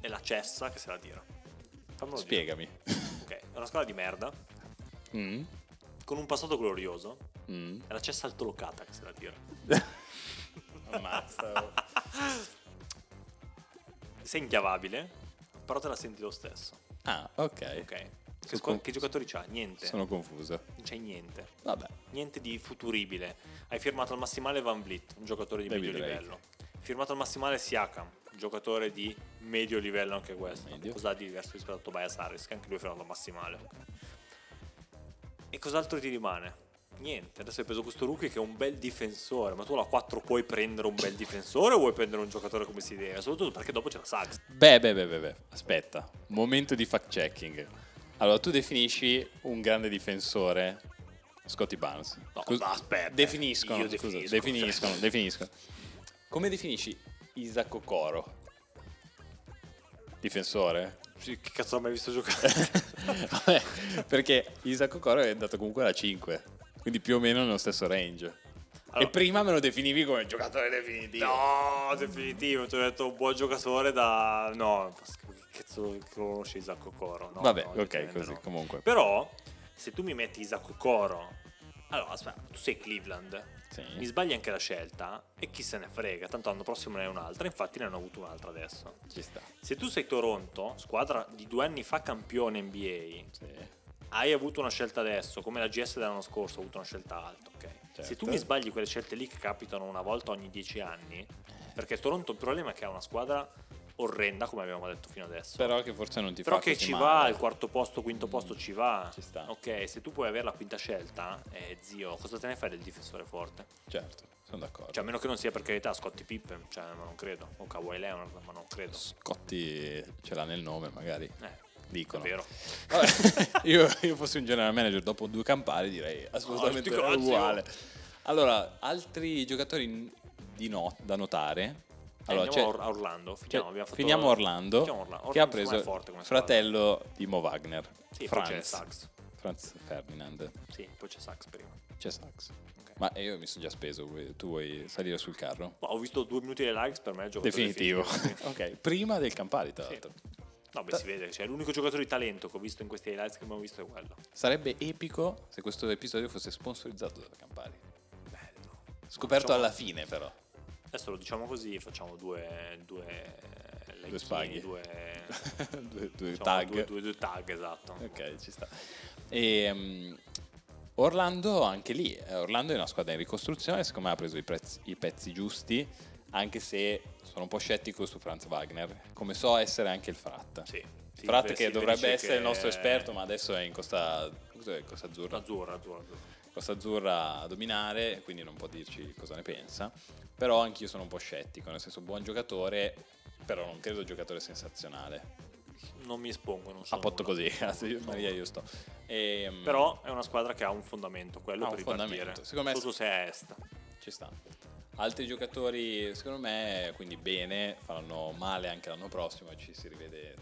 è la cessa che se la tira. Fammelo spiegami. Dire. Ok, è una squadra di merda. Con un passato glorioso. È la cessa al Tolocata che se la tira. Ammazza. Sei inchiavabile, però te la senti lo stesso. Ah, ok. Che giocatori c'ha? Niente. Sono confuso. Non c'è niente. Vabbè. Niente di futuribile. Hai firmato al massimale VanVleet, un giocatore di medio livello. Firmato al massimale Siakam, un giocatore di medio livello anche questo. Cos'ha di diverso rispetto a Tobias Harris, che anche lui è firmato al massimale. Okay. E cos'altro ti rimane? Niente, adesso hai preso questo rookie che è un bel difensore. Ma tu alla 4 puoi prendere un bel difensore o vuoi prendere un giocatore come si deve? Soprattutto perché dopo c'è la Suggs. Beh, aspetta, momento di fact checking. Allora, tu definisci un grande difensore Scottie Barnes? No, aspetta. Definiscono. Come definisci Isaac Okoro? Difensore? Che cazzo l'ho mai visto giocare? Vabbè, perché Isaac Okoro è andato comunque alla 5, quindi più o meno nello stesso range. Allora, e prima me lo definivi come giocatore definitivo. No, definitivo, ti ho detto un buon giocatore da... No, che cazzo conosci Isaac Okoro? No, vabbè, no, ok, così no. Comunque. Però, se tu mi metti Isaac Okoro... Allora, aspetta, tu sei Cleveland, sì. Mi sbagli anche la scelta e chi se ne frega, tanto l'anno prossimo ne è un'altra, infatti ne hanno avuto un'altra adesso. Ci sta. Se tu sei Toronto, squadra di 2 anni fa campione NBA... Sì. Hai avuto una scelta adesso, come la GS dell'anno scorso ha avuto una scelta alta, ok? Certo. Se tu mi sbagli quelle scelte lì che capitano una volta ogni 10 anni, perché Toronto il problema è che ha una squadra orrenda, come abbiamo detto fino adesso. Però che forse non ti fa. Però che ci male. Va, al quarto posto, quinto posto ci va. Ci sta. Ok, se tu puoi avere la quinta scelta, zio, cosa te ne fai del difensore forte? Certo, sono d'accordo. Cioè, a meno che non sia per carità Scottie Pippen, cioè, ma non credo. O Kawhi Leonard, ma non credo. Scottie ce l'ha nel nome, magari. Dicono. È vero. Io fossi un general manager dopo 2 Campari direi assolutamente uguale. Allora, altri giocatori da notare. Allora, a Orlando. Finiamo Orlando. Orlando che ha preso il fratello di Mo Wagner. Sì, Franz Ferdinand. Sì, poi c'è Sachs prima. Okay. Ma io mi sono già speso. Tu vuoi salire sul carro? Ma ho visto 2 minuti di likes, per me è il giocatore definitivo. Ok, prima del Campari tra l'altro. Sì. No, beh, si vede, cioè l'unico giocatore di talento che ho visto in questi highlights che abbiamo visto è quello. Sarebbe epico se questo episodio fosse sponsorizzato da Campari. Bello. Scoperto alla fine, però. Adesso lo diciamo così, facciamo due spaghi, due tag. Due tag, esatto. Ok, ci sta. E Orlando anche lì. Orlando è una squadra in ricostruzione, secondo me ha preso i pezzi giusti. Anche se sono un po' scettico su Franz Wagner, come so essere anche il Frat. Sì, Frat che dovrebbe essere il nostro esperto, ma adesso è in Costa Azzurra. Azzurra. Costa Azzurra a dominare, quindi non può dirci cosa ne pensa. Però anch'io sono un po' scettico, nel senso buon giocatore, però non credo giocatore sensazionale. Non mi espongo, non so. A potto così, grazie Maria, io sto. Però è una squadra che ha un fondamento, quello per ripartire. Secondo me. Solo se è est. Ci sta. Altri giocatori, secondo me, quindi bene, faranno male anche l'anno prossimo e ci si rivede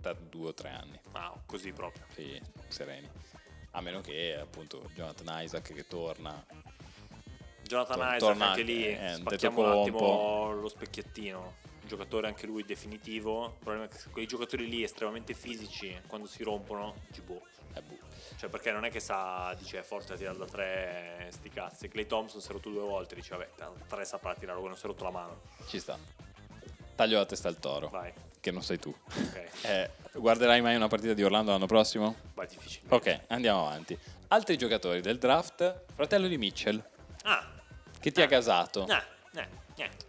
tra 2 o 3 anni. Wow, così proprio? Sì, sereni. A meno che, appunto, Jonathan Isaac che torna. Jonathan Isaac anche lì, spacchiamo un attimo lo specchiettino. Giocatore anche lui definitivo. Il problema è che quei giocatori lì estremamente fisici, quando si rompono, cioè, perché non è che sa, dice forza tirare da 3, sti cazzi. Klay Thompson si è rotto 2 volte, dice vabbè, da 3 saprà tirarlo, che non si è rotto la mano. Ci sta. Taglio la testa al toro. Vai. Che non sei tu. Okay. Guarderai mai una partita di Orlando l'anno prossimo? Beh, difficile. Ok, andiamo avanti. Altri giocatori del draft, fratello di Mitchell. Che ti ha gasato.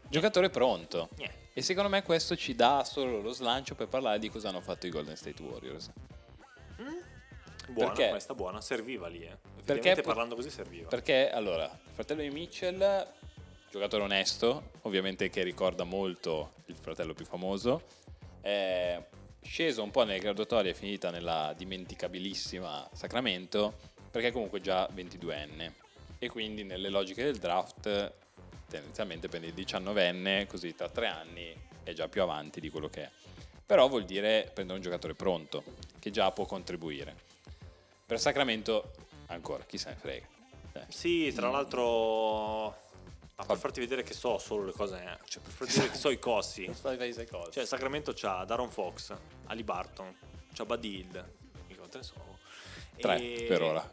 Giocatore pronto. E secondo me questo ci dà solo lo slancio per parlare di cosa hanno fatto i Golden State Warriors. Buona, perché, questa buona, serviva lì. Perché parlando così serviva. Perché, allora, fratello di Mitchell, giocatore onesto, ovviamente che ricorda molto il fratello più famoso, è sceso un po' nelle graduatorie, è finita nella dimenticabilissima Sacramento, perché comunque già 22enne. E quindi nelle logiche del draft tendenzialmente prendi il 19enne, così tra 3 anni è già più avanti di quello che è. Però vuol dire prendere un giocatore pronto, che già può contribuire. Per Sacramento ancora, chi se ne frega. Sì, tra l'altro... Ma per farti vedere che so solo le cose, cioè per farti vedere che so i costi. Cioè Sacramento c'ha Darren Fox, Haliburton, c'ha Badil, dico, te ne so. 3 per ora.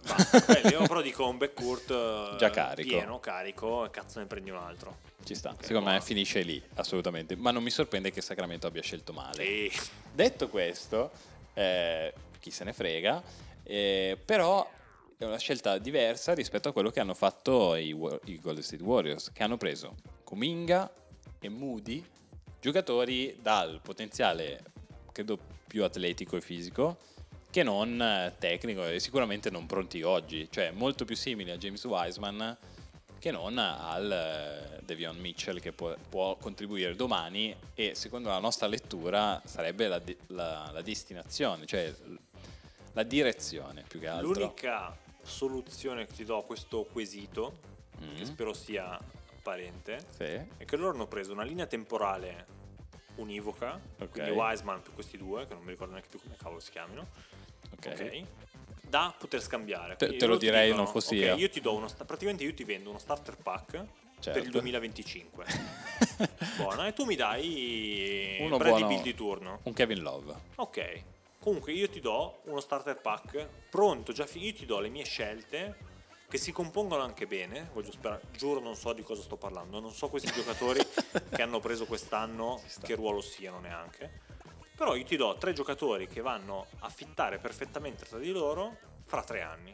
Io però dico un backcourt già carico, pieno, carico, cazzo ne prendi un altro. Ci sta, okay, secondo me finisce lì, assolutamente. Ma non mi sorprende che Sacramento abbia scelto male. Sì. Detto questo, chi se ne frega, però è una scelta diversa rispetto a quello che hanno fatto i Golden State Warriors, che hanno preso Kuminga e Moody, giocatori dal potenziale credo più atletico e fisico che non tecnico, e sicuramente non pronti oggi, cioè molto più simili a James Wiseman che non al Devion Mitchell, che può contribuire domani, e secondo la nostra lettura sarebbe la destinazione, cioè la direzione più che altro. L'unica soluzione che ti do a questo quesito, che spero sia apparente, è che loro hanno preso una linea temporale univoca, quindi Wiseman più questi due, che non mi ricordo neanche più come cavolo si chiamino, okay, da poter scambiare. Te lo direi, dicono, non fossi io. Io ti do praticamente io ti vendo uno starter pack, certo, per il 2025. Buona. E tu mi dai uno Bradley Beal di turno, un Kevin Love. Ok. Comunque io ti do uno starter pack pronto, già finito. Io ti do le mie scelte che si compongono anche bene, voglio sperare, giuro non so di cosa sto parlando, non so questi giocatori che hanno preso quest'anno che ruolo siano neanche. Però io ti do 3 giocatori che vanno a fittare perfettamente tra di loro fra 3 anni.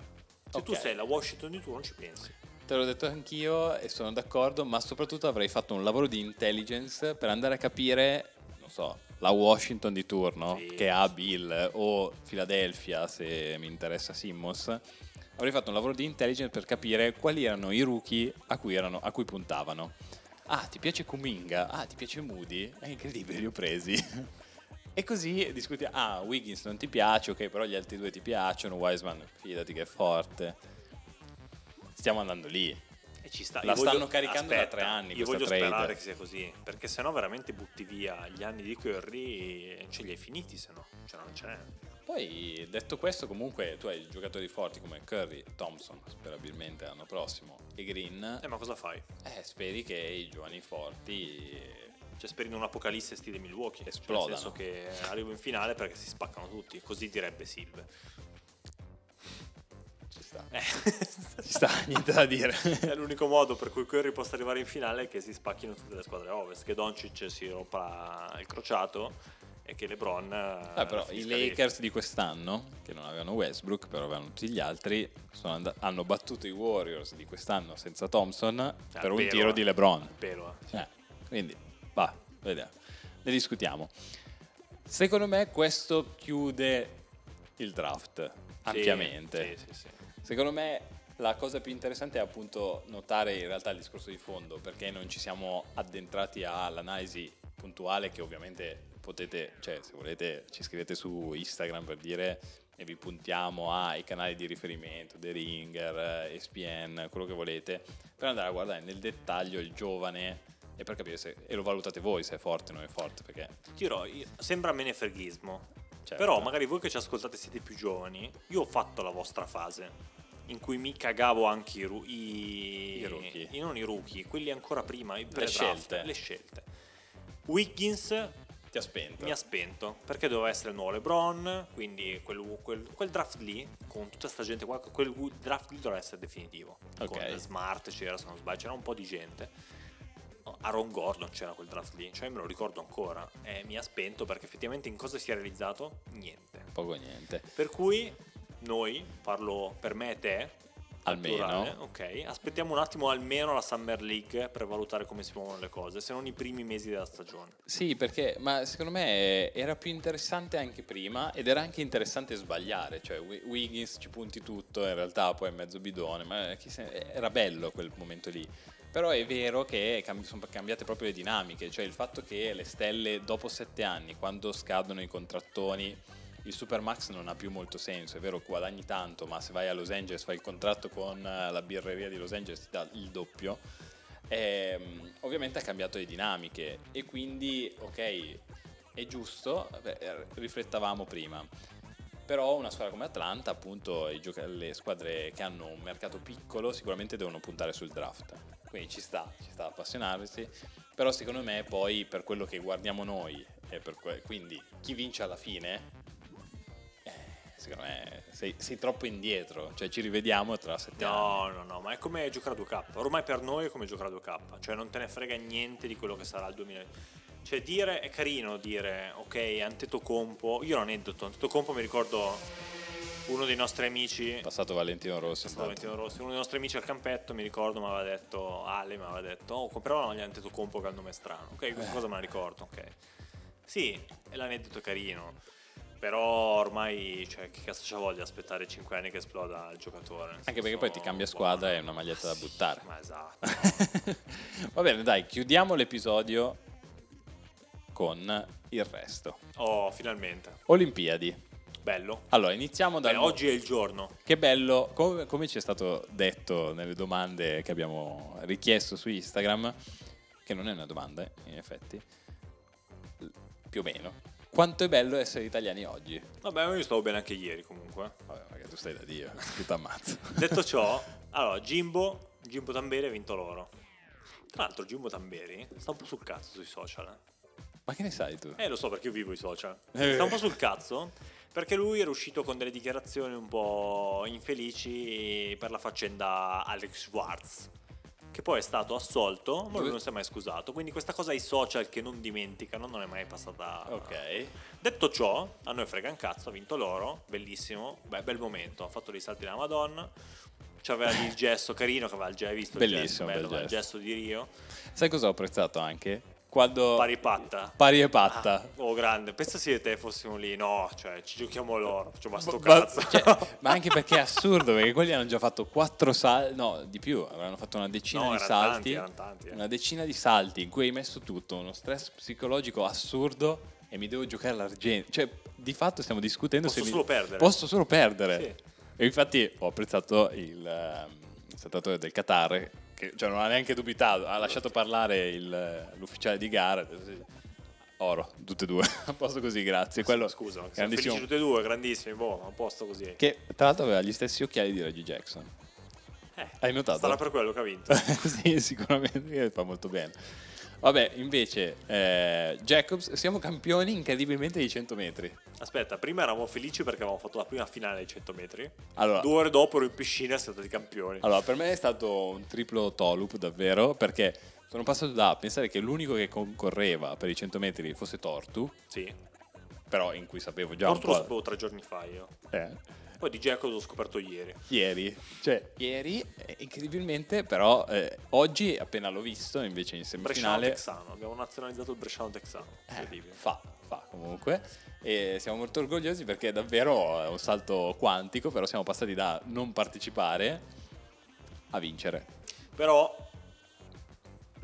Se tu sei la Washington di turno, ci pensi. Te l'ho detto anch'io e sono d'accordo, ma soprattutto avrei fatto un lavoro di intelligence per andare a capire, non so, la Washington di turno, sì, che ha Bill, o Philadelphia, se mi interessa Simmons. Avrei fatto un lavoro di intelligence per capire quali erano i rookie a cui puntavano. Ah, ti piace Kuminga? Ah, ti piace Moody? È incredibile, li ho presi. E così discutiamo, Wiggins non ti piace, ok, però gli altri 2 ti piacciono, Wiseman fidati che è forte. Stiamo andando lì. E ci sta. Stanno caricando da 3 anni. Io voglio sperare che sia così, perché sennò veramente butti via gli anni di Curry, ce li hai finiti, sennò non c'è. Poi, detto questo, comunque tu hai giocatori forti come Curry, Thompson, sperabilmente l'anno prossimo, e Green. Ma cosa fai? Speri che i giovani forti... Cioè, speri in un apocalisse stile Milwaukee, esplodano, nel senso che arrivo in finale perché si spaccano tutti, così direbbe Silve. Ci sta, ci sta, niente da dire. È l'unico modo per cui Curry possa arrivare in finale, è che si spacchino tutte le squadre ovest, che Doncic si rompa il crociato e che LeBron però i Lakers di quest'anno, che non avevano Westbrook però avevano tutti gli altri, hanno battuto i Warriors di quest'anno senza Thompson per un tiro di LeBron, quindi va, vediamo, ne discutiamo. Secondo me questo chiude il draft ampiamente. Sì. Secondo me la cosa più interessante è appunto notare in realtà il discorso di fondo, perché non ci siamo addentrati all'analisi puntuale, che ovviamente potete, cioè se volete ci scrivete su Instagram per dire e vi puntiamo ai canali di riferimento, The Ringer, ESPN, quello che volete, per andare a guardare nel dettaglio il giovane e per capire se, e lo valutate voi se è forte o non è forte, perché dirò, sembra menefreghismo, certo. Però magari voi che ci ascoltate siete più giovani, io ho fatto la vostra fase in cui mi cagavo anche i rookie, non i rookie, quelli ancora prima, i pre-draft, le scelte. Wiggins ti ha spento. Mi ha spento, perché doveva essere il nuovo LeBron, quindi quel draft lì, con tutta sta gente qua, quel draft lì doveva essere definitivo. Okay. Con Smart c'era, se non sbaglio, c'era un po' di gente. Aaron Gordon c'era quel draft lì, cioè me lo ricordo ancora. Mi ha spento perché effettivamente in cosa si è realizzato? Niente. Poco niente. Per cui noi, parlo per me e te, almeno, ok, aspettiamo un attimo almeno la Summer League per valutare come si muovono le cose, se non i primi mesi della stagione. Sì, perché, ma secondo me era più interessante anche prima, ed era anche interessante sbagliare, cioè Wiggins ci punti tutto, in realtà poi è mezzo bidone, ma era bello quel momento lì. Però è vero che sono cambiate proprio le dinamiche, cioè il fatto che le stelle dopo 7 anni, quando scadono i contrattoni, il Supermax non ha più molto senso, è vero che guadagni tanto, ma se vai a Los Angeles, fai il contratto con la birreria di Los Angeles, ti dà il doppio. Ovviamente ha cambiato le dinamiche e quindi, ok, è giusto, riflettavamo prima. Però una squadra come Atlanta, appunto, le squadre che hanno un mercato piccolo sicuramente devono puntare sul draft, quindi ci sta appassionarsi, però secondo me poi per quello che guardiamo noi, e per quindi chi vince alla fine, secondo me sei troppo indietro, cioè ci rivediamo tra 7 anni. No, ma è come giocare a 2K, ormai per noi è come giocare a 2K, cioè non te ne frega niente di quello che sarà il 2020. Cioè è carino dire, ok, Antetokounmpo, io ho un aneddoto, Antetokounmpo mi ricordo uno dei nostri amici, passato Valentino Rossi, uno dei nostri amici al campetto, mi ricordo, mi aveva detto, Ale mi aveva detto, oh, compravano gli Antetokounmpo che ha un nome strano, ok, questa cosa me la ricordo, ok. Sì, è l'aneddoto carino, però ormai, cioè, che cazzo c'ha voglia aspettare 5 anni che esploda il giocatore? Anche perché poi ti cambia squadra e è una maglietta da buttare. Ma esatto. Va bene, dai, chiudiamo l'episodio con il resto. Oh, finalmente. Olimpiadi. Bello. Allora, iniziamo da... oggi è il giorno. Che bello. Come ci è stato detto nelle domande che abbiamo richiesto su Instagram, che non è una domanda, in effetti, più o meno. Quanto è bello essere italiani oggi. Vabbè, io stavo bene anche ieri comunque. Vabbè, perché tu stai da Dio, che t'ammazzo. Detto ciò, allora, Jimbo Tamberi ha vinto l'oro. Tra l'altro Jimbo Tamberi sta un po' sul cazzo sui social. Ma che ne sai tu? Lo so perché io vivo i social. Sta un po' sul cazzo perché lui era uscito con delle dichiarazioni un po' infelici per la faccenda Alex Schwartz, che poi è stato assolto, ma lui non si è mai scusato. Quindi questa cosa ai social che non dimenticano non è mai passata. Ok. Detto ciò, a noi frega un cazzo, ha vinto l'oro, bellissimo, bel momento, ha fatto dei salti della Madonna, c'aveva il gesto carino, che aveva già visto bellissimo, il gesto, bello, il gesto di Rio. Sai cosa ho apprezzato anche? Quando pari e patta. Oh, grande, pensa se te fossimo lì, no, cioè ci giochiamo l'oro, facciamo sto cazzo. Cioè, ma anche perché è assurdo, perché quelli hanno già fatto 4 salti, no, di più, avranno fatto una decina di salti, tanti. Una decina di salti in cui hai messo tutto, uno stress psicologico assurdo, e mi devo giocare l'argento, cioè di fatto stiamo discutendo posso solo perdere. Sì. E infatti ho apprezzato il statutore del Qatar, cioè non ha neanche dubitato, ha lasciato parlare l'ufficiale di gara. Oro, tutte e due, a posto così, grazie. Quello, scusa, grandissimo, tutte e due, grandissimi, boh, a posto così. Che tra l'altro aveva gli stessi occhiali di Reggie Jackson. Hai notato? Sarà per quello che ha vinto. Sì, sicuramente, fa molto bene. Vabbè, invece, Jacobs, siamo campioni incredibilmente di 100 metri. Aspetta, prima eravamo felici perché avevamo fatto la prima finale dei 100 metri. Allora, 2 ore dopo ero in piscina e siamo stati campioni. Allora, per me è stato un triplo Tolup, davvero, perché sono passato da pensare che l'unico che concorreva per i 100 metri fosse Tortu. Sì. Però in cui sapevo già Tortu un po'... Tortu lo sapevo 3 giorni fa io. Poi di Jacobs l'ho scoperto ieri. Cioè ieri, incredibilmente, però oggi appena l'ho visto invece in semifinale Bresciano-Texano, abbiamo nazionalizzato il Bresciano-Texano. Fa comunque, e siamo molto orgogliosi perché davvero è un salto quantico, però siamo passati da non partecipare a vincere. Però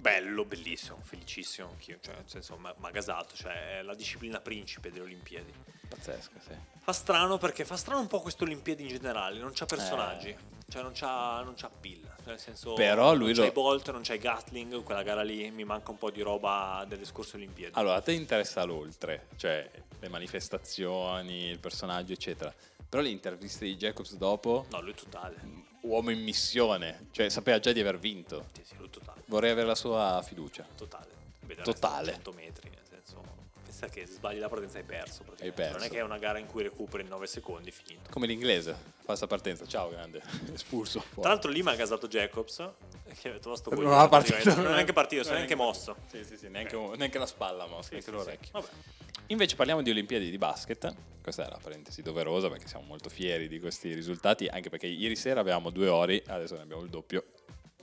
Bello, bellissimo, felicissimo anch'io, cioè, nel senso, magasato, cioè, è la disciplina principe delle Olimpiadi. Pazzesca, sì. Fa strano, perché fa strano un po' queste Olimpiadi in generale, non c'ha personaggi, cioè non c'ha pilla, cioè, nel senso, però lui non c'hai Bolt, non c'hai Gatling, quella gara lì mi manca un po' di roba delle scorse Olimpiadi. Allora, a te interessa l'oltre, cioè le manifestazioni, il personaggio, eccetera. Però le interviste di Jacobs dopo... No, lui è totale. Uomo in missione. Cioè, sapeva già di aver vinto. Sì, lui è totale. Vorrei avere la sua fiducia. Totale. Totale. 100 metri, nel senso... Pensa che sbagli la partenza, hai perso. Non è che è una gara in cui recuperi in 9 secondi, finito. Come l'inglese. Falsa partenza. Ciao, grande. Espulso. Tra l'altro lì mi ha gasato Jacobs. Che ha detto, sto coglione. Non è partito. Non è neanche partito, non è neanche mosso. Sì, neanche la spalla mossa, neanche l'orecchio. Vabbè. Invece parliamo di Olimpiadi di basket. Questa è la parentesi doverosa, perché siamo molto fieri di questi risultati, anche perché ieri sera avevamo 2 ore, adesso ne abbiamo il doppio,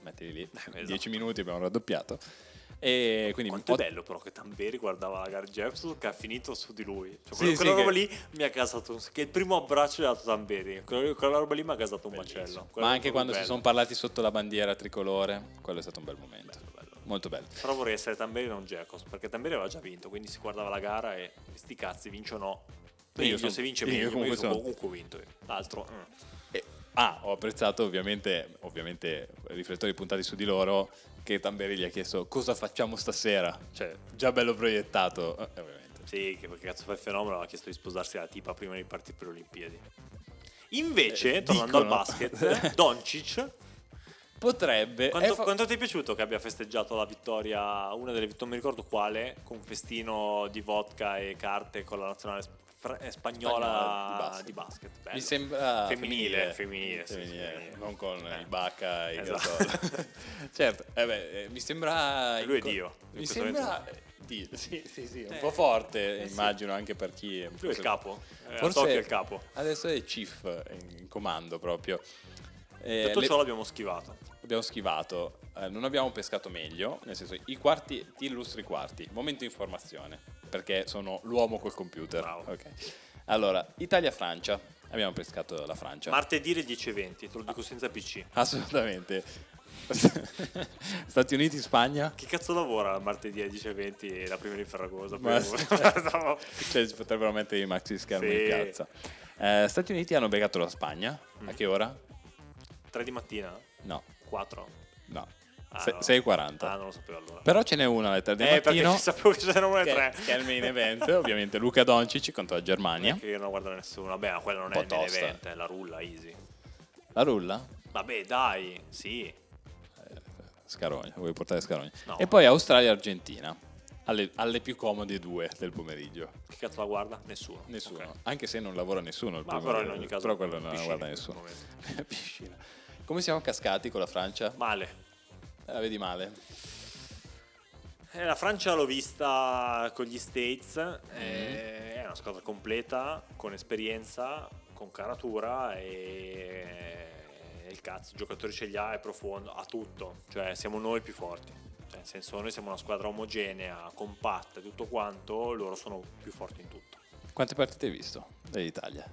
mettili lì, 10 esatto. minuti abbiamo raddoppiato. E quindi quanto è bello però che Tamberi guardava la gara Jefferson, che ha finito su di lui, cioè, quella roba lì mi ha casato, che il primo abbraccio dato Tamberi, quella roba lì mi ha casato un macello. Ma anche quando si sono parlati sotto la bandiera tricolore, quello è stato un bel momento. Bello. Molto bello. Però vorrei essere Tamberi, non Jacobs, perché Tamberi aveva già vinto, quindi si guardava la gara e sti cazzi, vince o no, io se vince meglio, comunque ho vinto io. L'altro ho apprezzato ovviamente riflettori puntati su di loro, che Tamberi gli ha chiesto cosa facciamo stasera, cioè già bello proiettato, ovviamente. Sì, che cazzo fa il fenomeno, ha chiesto di sposarsi alla tipa prima di partire per le Olimpiadi. Invece, tornando al basket, Doncic potrebbe... Quanto ti è piaciuto che abbia festeggiato la vittoria, una delle vittorie, non mi ricordo quale, con un festino di vodka e carte con la nazionale spagnola di basket. Mi sembra femminile. Non con il Bacca e esatto. Certo, mi sembra lui è Dio. Mi sembra Dio. Sì, un po' forte, immagino, anche per chi lui forse, è il capo. Forse è il capo. Adesso è chief in comando proprio. Tutto ciò l'abbiamo schivato. Non abbiamo pescato meglio, nel senso, i quarti, ti illustri i quarti. Momento in formazione, perché sono l'uomo col computer. Bravo. Okay. Allora, Italia-Francia, abbiamo pescato la Francia. Martedì alle 10:20, te lo dico senza PC. Assolutamente. Stati Uniti, Spagna. Chi cazzo lavora martedì alle 10:20 e la prima di Ferragosto? Cioè, potrebbero mettere i maxi schermi in piazza. Stati Uniti hanno beccato la Spagna. A che ora? 3 di mattina? No. 4? No. 6:40. Non lo sapevo allora. Però ce n'è una alle 3 di mattino. Perché sapevo che ce n'era una alle 3. Che è il main event, ovviamente. Luka Doncic contro la Germania. Perché io non guardo nessuno. Vabbè, ma quello non è il main event, è la rulla, easy. La rulla? Vabbè, dai, sì. Scarogna, vuoi portare Scarogna? No. E poi Australia-Argentina. Alle più comode 2 del pomeriggio. Che cazzo la guarda? Nessuno. Okay. Anche se non lavora nessuno. Ma però in ogni caso. Però quello non la guarda nessuno. Piscina. Come siamo cascati con la Francia? Male. La vedi male? La Francia l'ho vista con gli States. È una squadra completa, con esperienza, con caratura e il cazzo, i giocatori ce li ha, è profondo, ha tutto. Cioè siamo noi più forti. Cioè, nel senso, noi siamo una squadra omogenea, compatta, tutto quanto, loro sono più forti in tutto. Quante partite hai visto dell'Italia?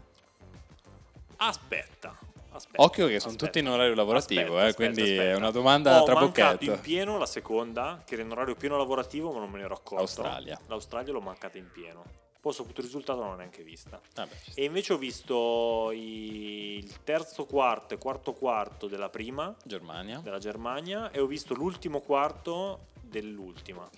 Aspetta. Occhio che sono tutti in orario lavorativo, quindi è una domanda tra bocchetto. Ho mancato in pieno la seconda, che era in orario pieno lavorativo, ma non me ne ero accorto. L'Australia l'ho mancata in pieno. Poi ho saputo il risultato, non l'ho neanche vista. E invece ho visto il terzo quarto e quarto quarto della prima della Germania e ho visto l'ultimo quarto dell'ultima.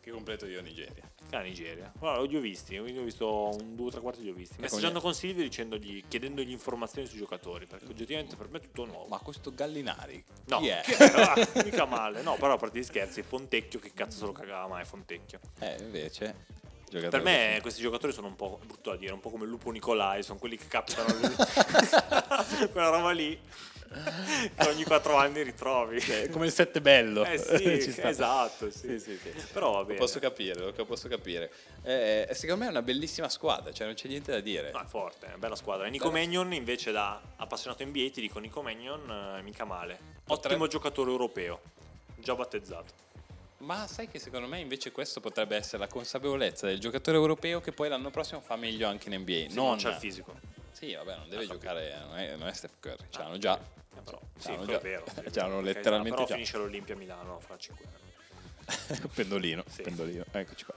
Che completo io Nigeria. Nigeria. Allora, li ho visti, quindi ho visto 2 o 3 quarti li ho visti. Messaggiando con Silvio chiedendogli informazioni sui giocatori, perché oggettivamente per me è tutto nuovo. Ma questo Gallinari? No, mica male. No, però a parte gli scherzi, Fontecchio, che cazzo se lo cagava mai Fontecchio? Invece... Per me questi giocatori sono un po', brutto da dire, un po' come Lupo Nicolai, sono quelli che capitano quella roba lì che ogni 4 anni ritrovi. Come il Sette Bello. Sì, esatto, sì. Però va bene. Lo posso capire. Secondo me è una bellissima squadra, cioè non c'è niente da dire. No, è forte, è una bella squadra. E Nico Mannion, invece, da appassionato NBA, ti dico Nico Mannion, mica male. Ottimo giocatore europeo, già battezzato. Ma sai che secondo me invece questo potrebbe essere la consapevolezza del giocatore europeo, che poi l'anno prossimo fa meglio anche in NBA. Sì, non c'è il fisico. Sì, vabbè, non deve giocare, non è Steph Curry. C'hanno già. Però, sì, è vero. C'hanno letteralmente già. Però finisce l'Olimpia Milano fra 5 anni. Pendolino, sì. Pendolino, eccoci qua.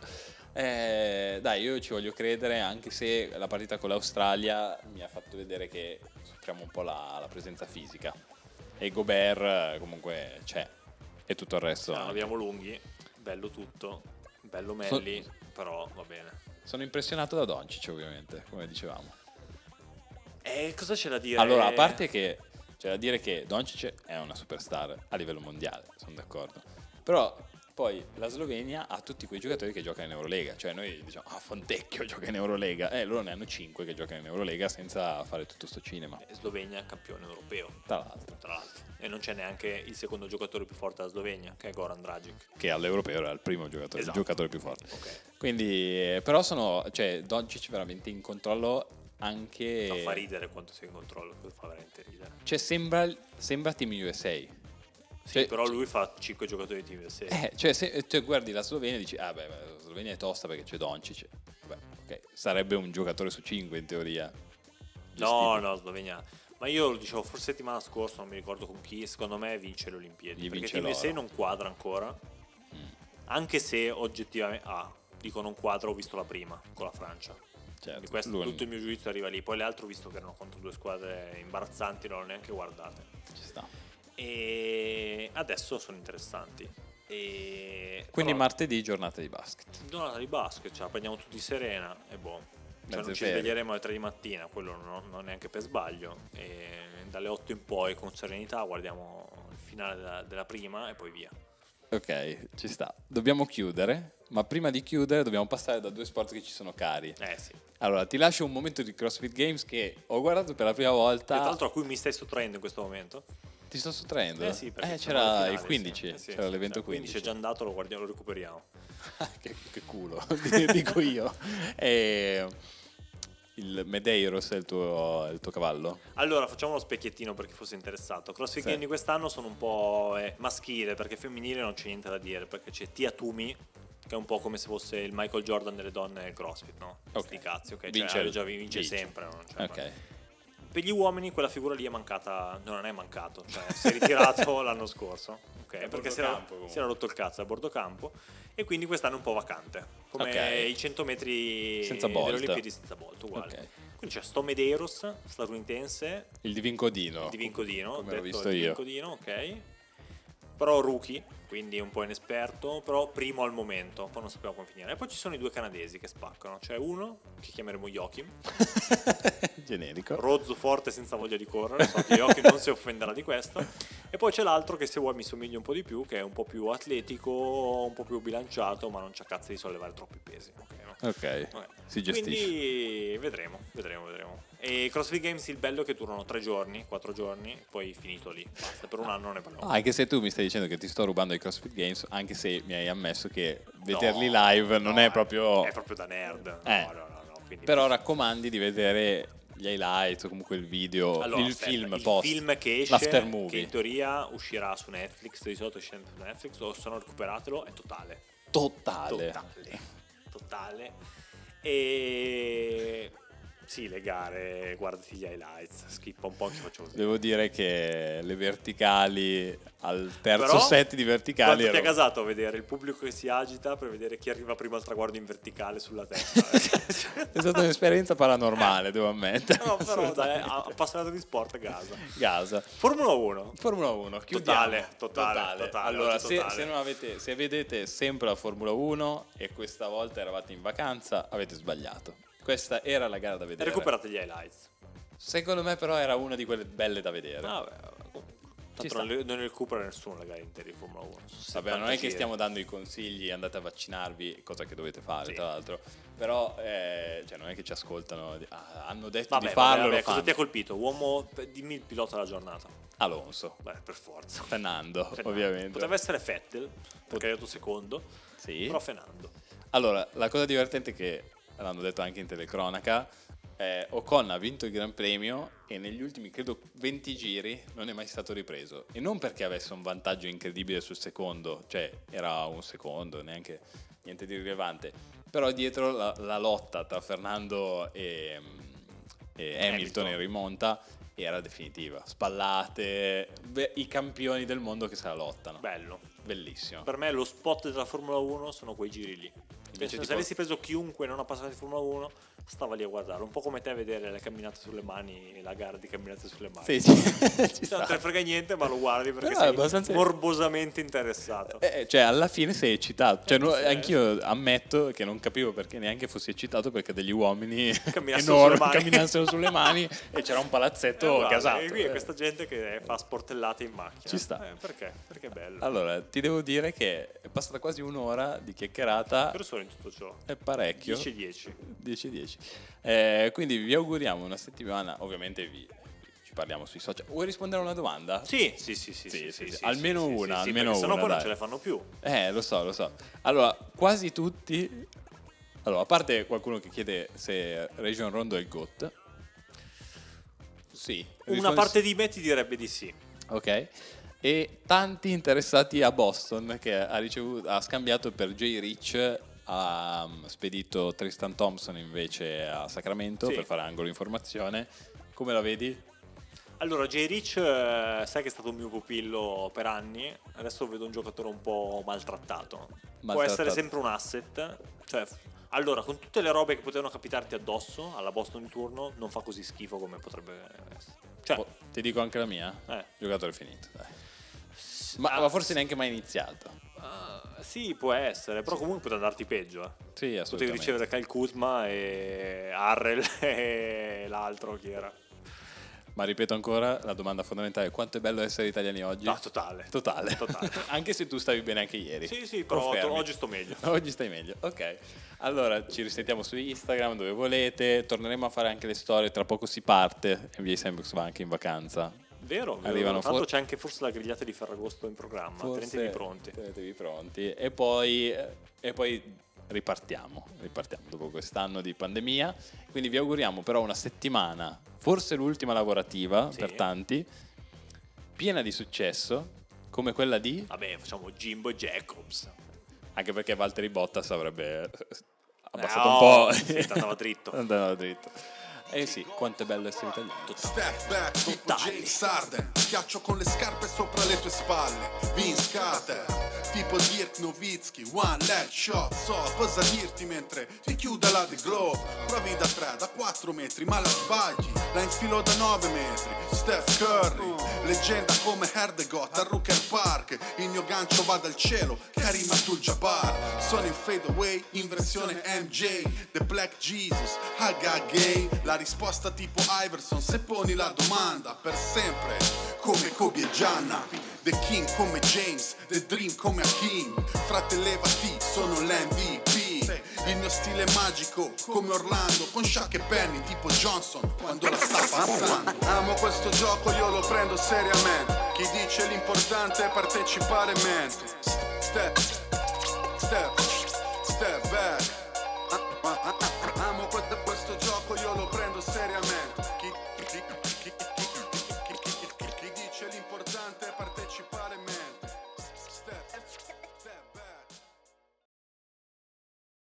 Dai, io ci voglio credere, anche se la partita con l'Australia mi ha fatto vedere che soffriamo un po' la presenza fisica. E Gobert comunque c'è, e tutto il resto. No, abbiamo lunghi, bello tutto, bello Melli, però va bene. Sono impressionato da Doncic, ovviamente, come dicevamo. Cosa c'è da dire? Allora, a parte che c'è da dire che Doncic è una superstar a livello mondiale, sono d'accordo. Però poi la Slovenia ha tutti quei giocatori che giocano in Eurolega, cioè noi diciamo Fontecchio gioca in Eurolega, loro ne hanno 5 che giocano in Eurolega senza fare tutto sto cinema. Slovenia campione europeo, tra l'altro, e non c'è neanche il secondo giocatore più forte della Slovenia, che è Goran Dragic, che all'europeo era il primo giocatore, esatto. Il giocatore più forte, okay. Quindi però cioè Doncic veramente in controllo, anche fa ridere quanto sei in controllo, fa veramente ridere, cioè sembra Team USA. Sì, cioè, però lui fa 5 giocatori di team da 6. Cioè se tu guardi la Slovenia e dici la Slovenia è tosta perché c'è Doncic. Vabbè, ok, sarebbe un giocatore su 5 in teoria. No, Slovenia. Ma io lo dicevo forse settimana scorsa, non mi ricordo con chi, secondo me vince le Olimpiadi, perché team da 6 non quadra ancora. Anche se oggettivamente dico non quadra, ho visto la prima con la Francia. Certo, questo, tutto il mio giudizio arriva lì. Poi le altre ho visto che erano contro due squadre imbarazzanti, non le ho neanche guardate. Ci sta. E adesso sono interessanti. Quindi però, martedì giornata di basket, ce la prendiamo tutti serena e boh. Cioè non ci sveglieremo alle 3 di mattina, quello non neanche per sbaglio. E dalle 8 in poi con serenità guardiamo il finale della prima e poi via. Ok, ci sta. Dobbiamo chiudere, ma prima di chiudere dobbiamo passare da due sport che ci sono cari. Sì. Allora, ti lascio un momento di CrossFit Games che ho guardato per la prima volta. E tra l'altro a cui mi stai sottraendo in questo momento. Ti sto sottraendo? Sì, c'era finale, il 15, sì. C'era l'evento 15. C'è già andato, lo guardiamo, lo recuperiamo. che culo, dico io. Il Medeiros è il tuo cavallo? Allora, facciamo uno specchiettino per chi fosse interessato. CrossFit Games di quest'anno sono un po' maschile, perché femminile non c'è niente da dire, perché c'è Tia Tumi, che è un po' come se fosse il Michael Jordan delle donne del CrossFit, no? Okay. Sti cazzi, ok? Vince sempre, non c'è. Ok. Per gli uomini quella figura lì è mancata, non è mancato, cioè si è ritirato l'anno scorso, okay, perché si era rotto il cazzo a bordo campo, e quindi quest'anno è un po' vacante, come okay. I 100 metri delle Olimpiadi senza bolto, uguale. Okay. Quindi c'è sto Medeiros statunitense, il divincodino, come l'ho visto io. Divincodino, ok. Però rookie, quindi un po' inesperto, però primo al momento, poi non sappiamo come finire. E poi ci sono i due canadesi che spaccano, c'è uno che chiameremo Joachim, generico, rozzo forte senza voglia di correre, so che Joachim non si offenderà di questo, e poi c'è l'altro che se vuoi mi somiglia un po' di più, che è un po' più atletico, un po' più bilanciato, ma non c'ha cazzo di sollevare troppi pesi, okay. Si gestisce. Quindi vedremo. E CrossFit Games il bello è che durano 4 giorni, poi finito lì, basta, per un anno non ne parliamo. Anche se tu mi stai dicendo che ti sto rubando i CrossFit Games, anche se mi hai ammesso che vederli live non è proprio... È proprio da nerd. No. Però raccomandi di vedere gli highlights o comunque il video, film che esce, l'after movie. Che in teoria uscirà su Netflix, di solito esce su Netflix, o se no recuperatelo, è totale. E... Sì, le gare, guardati gli highlights, schippa un po', ci faccio così. Devo dire che le verticali, al terzo set di verticali... Quanto ti ha casato a vedere il pubblico che si agita per vedere chi arriva prima al traguardo in verticale sulla testa? È stata un'esperienza paranormale, devo ammettere. No, però dai, appassionato di sport, Gaza. Formula 1, totale. Allora, se non avete, se vedete sempre la Formula 1 e questa volta eravate in vacanza, avete sbagliato. Questa era la gara da vedere. Recuperate gli highlights. Secondo me però era una di quelle belle da vedere. Tanto non recupera nessuno la gara intera di Formula 1. Vabbè, non è che stiamo dando i consigli, andate a vaccinarvi, cosa che dovete fare, tra l'altro. Però cioè, non è che ci ascoltano, hanno detto di farlo. Cosa ti ha colpito? Dimmi il pilota della giornata. Alonso. Beh, per forza. Fernando, ovviamente. Poteva essere Vettel, perché è arrivato secondo. Sì. Però Fernando. Allora, la cosa divertente è che l'hanno detto anche in telecronaca, Ocon ha vinto il Gran Premio e negli ultimi credo 20 giri non è mai stato ripreso, e non perché avesse un vantaggio incredibile sul secondo, cioè era un secondo, neanche niente di rilevante, però dietro la lotta tra Fernando e Hamilton in rimonta era definitiva, spallate, i campioni del mondo che se la lottano. Bello. bellissimo. Per me lo spot della Formula 1 sono quei giri lì. Invece se avessi preso chiunque non appassionato di Formula 1, stava lì a guardarlo, un po' come te a vedere le camminate sulle mani e la gara di camminate sulle mani. Sì, sì. Non te frega niente, ma lo guardi perché sei abbastanza morbosamente interessato. Cioè alla fine sei eccitato. Cioè, anch'io ammetto che non capivo perché neanche fossi eccitato, perché degli uomini enormi camminassero sulle mani e c'era un palazzetto casato. E qui è questa gente che fa sportellate in macchina. Ci sta. Perché? Perché è bello. Allora, ti devo dire che è passata quasi un'ora di chiacchierata. Per solo in tutto ciò. È parecchio. 10-10. Quindi vi auguriamo una settimana, ovviamente ci parliamo sui social. Vuoi rispondere a una domanda? Sì. Almeno una. Sennò poi non ce le fanno più. Lo so. Allora, quasi tutti. Allora, a parte qualcuno che chiede se Region Rondo è il GOAT. Sì. Una parte di me ti direbbe di sì. Ok. E tanti interessati a Boston, che ha scambiato per Jay Rich, ha spedito Tristan Thompson invece a Sacramento per fare angolo informazione. Come la vedi? Allora, Jay Rich, sai che è stato un mio pupillo per anni, adesso vedo un giocatore un po' maltrattato. Può essere sempre un asset, cioè, allora, con tutte le robe che potevano capitarti addosso alla Boston in turno, non fa così schifo come potrebbe essere, cioè, ti dico anche la mia, giocatore finito, dai. Ma forse neanche mai iniziato. Sì, può essere, però comunque poteva andarti peggio. Sì, assolutamente. Potevi ricevere Kyle Kuzma e Harrell e l'altro chi era. Ma ripeto ancora, la domanda fondamentale è: quanto è bello essere italiani oggi? No, totale. Anche se tu stavi bene anche ieri. Sì, però oggi sto meglio. Oggi stai meglio, ok. Allora, ci risentiamo su Instagram, dove volete. Torneremo a fare anche le storie, tra poco si parte. NBA Sandbox va anche in vacanza. Vero, tanto c'è anche forse la grigliata di Ferragosto in programma, forse, tenetevi pronti e poi ripartiamo dopo quest'anno di pandemia, quindi vi auguriamo però una settimana, forse l'ultima lavorativa per tanti, piena di successo come quella di... Vabbè, facciamo Jimbo Jacobs, anche perché Valtteri Bottas avrebbe abbassato un po'... Sì, andava dritto. Sì, quanto è bello essere italiano. Step back, tipo James Harden. Schiaccio con le scarpe sopra le tue spalle. Vince Carter, tipo Dirk Nowitzki. One leg shot, so cosa dirti mentre ti chiuda la The Globe. Provi da 3, da 4 metri, ma la sbagli. La infilo da 9 metri. Steph Curry, leggenda come Herdegot a Rooker Park. Il mio gancio va dal cielo, Karim Abdul-Jabbar. Sono in fade away, in versione MJ. The Black Jesus, Haga Gay. La risposta tipo Iverson, se poni la domanda, per sempre come Kobe e Gianna, The King come James, The Dream come Hakeem. Fratellevati, sono l'MVP. Il mio stile è magico come Orlando, con Shaq e Penny tipo Johnson quando la sta passando. Amo questo gioco, io lo prendo seriamente. Chi dice l'importante è partecipare mente. Step, step, step.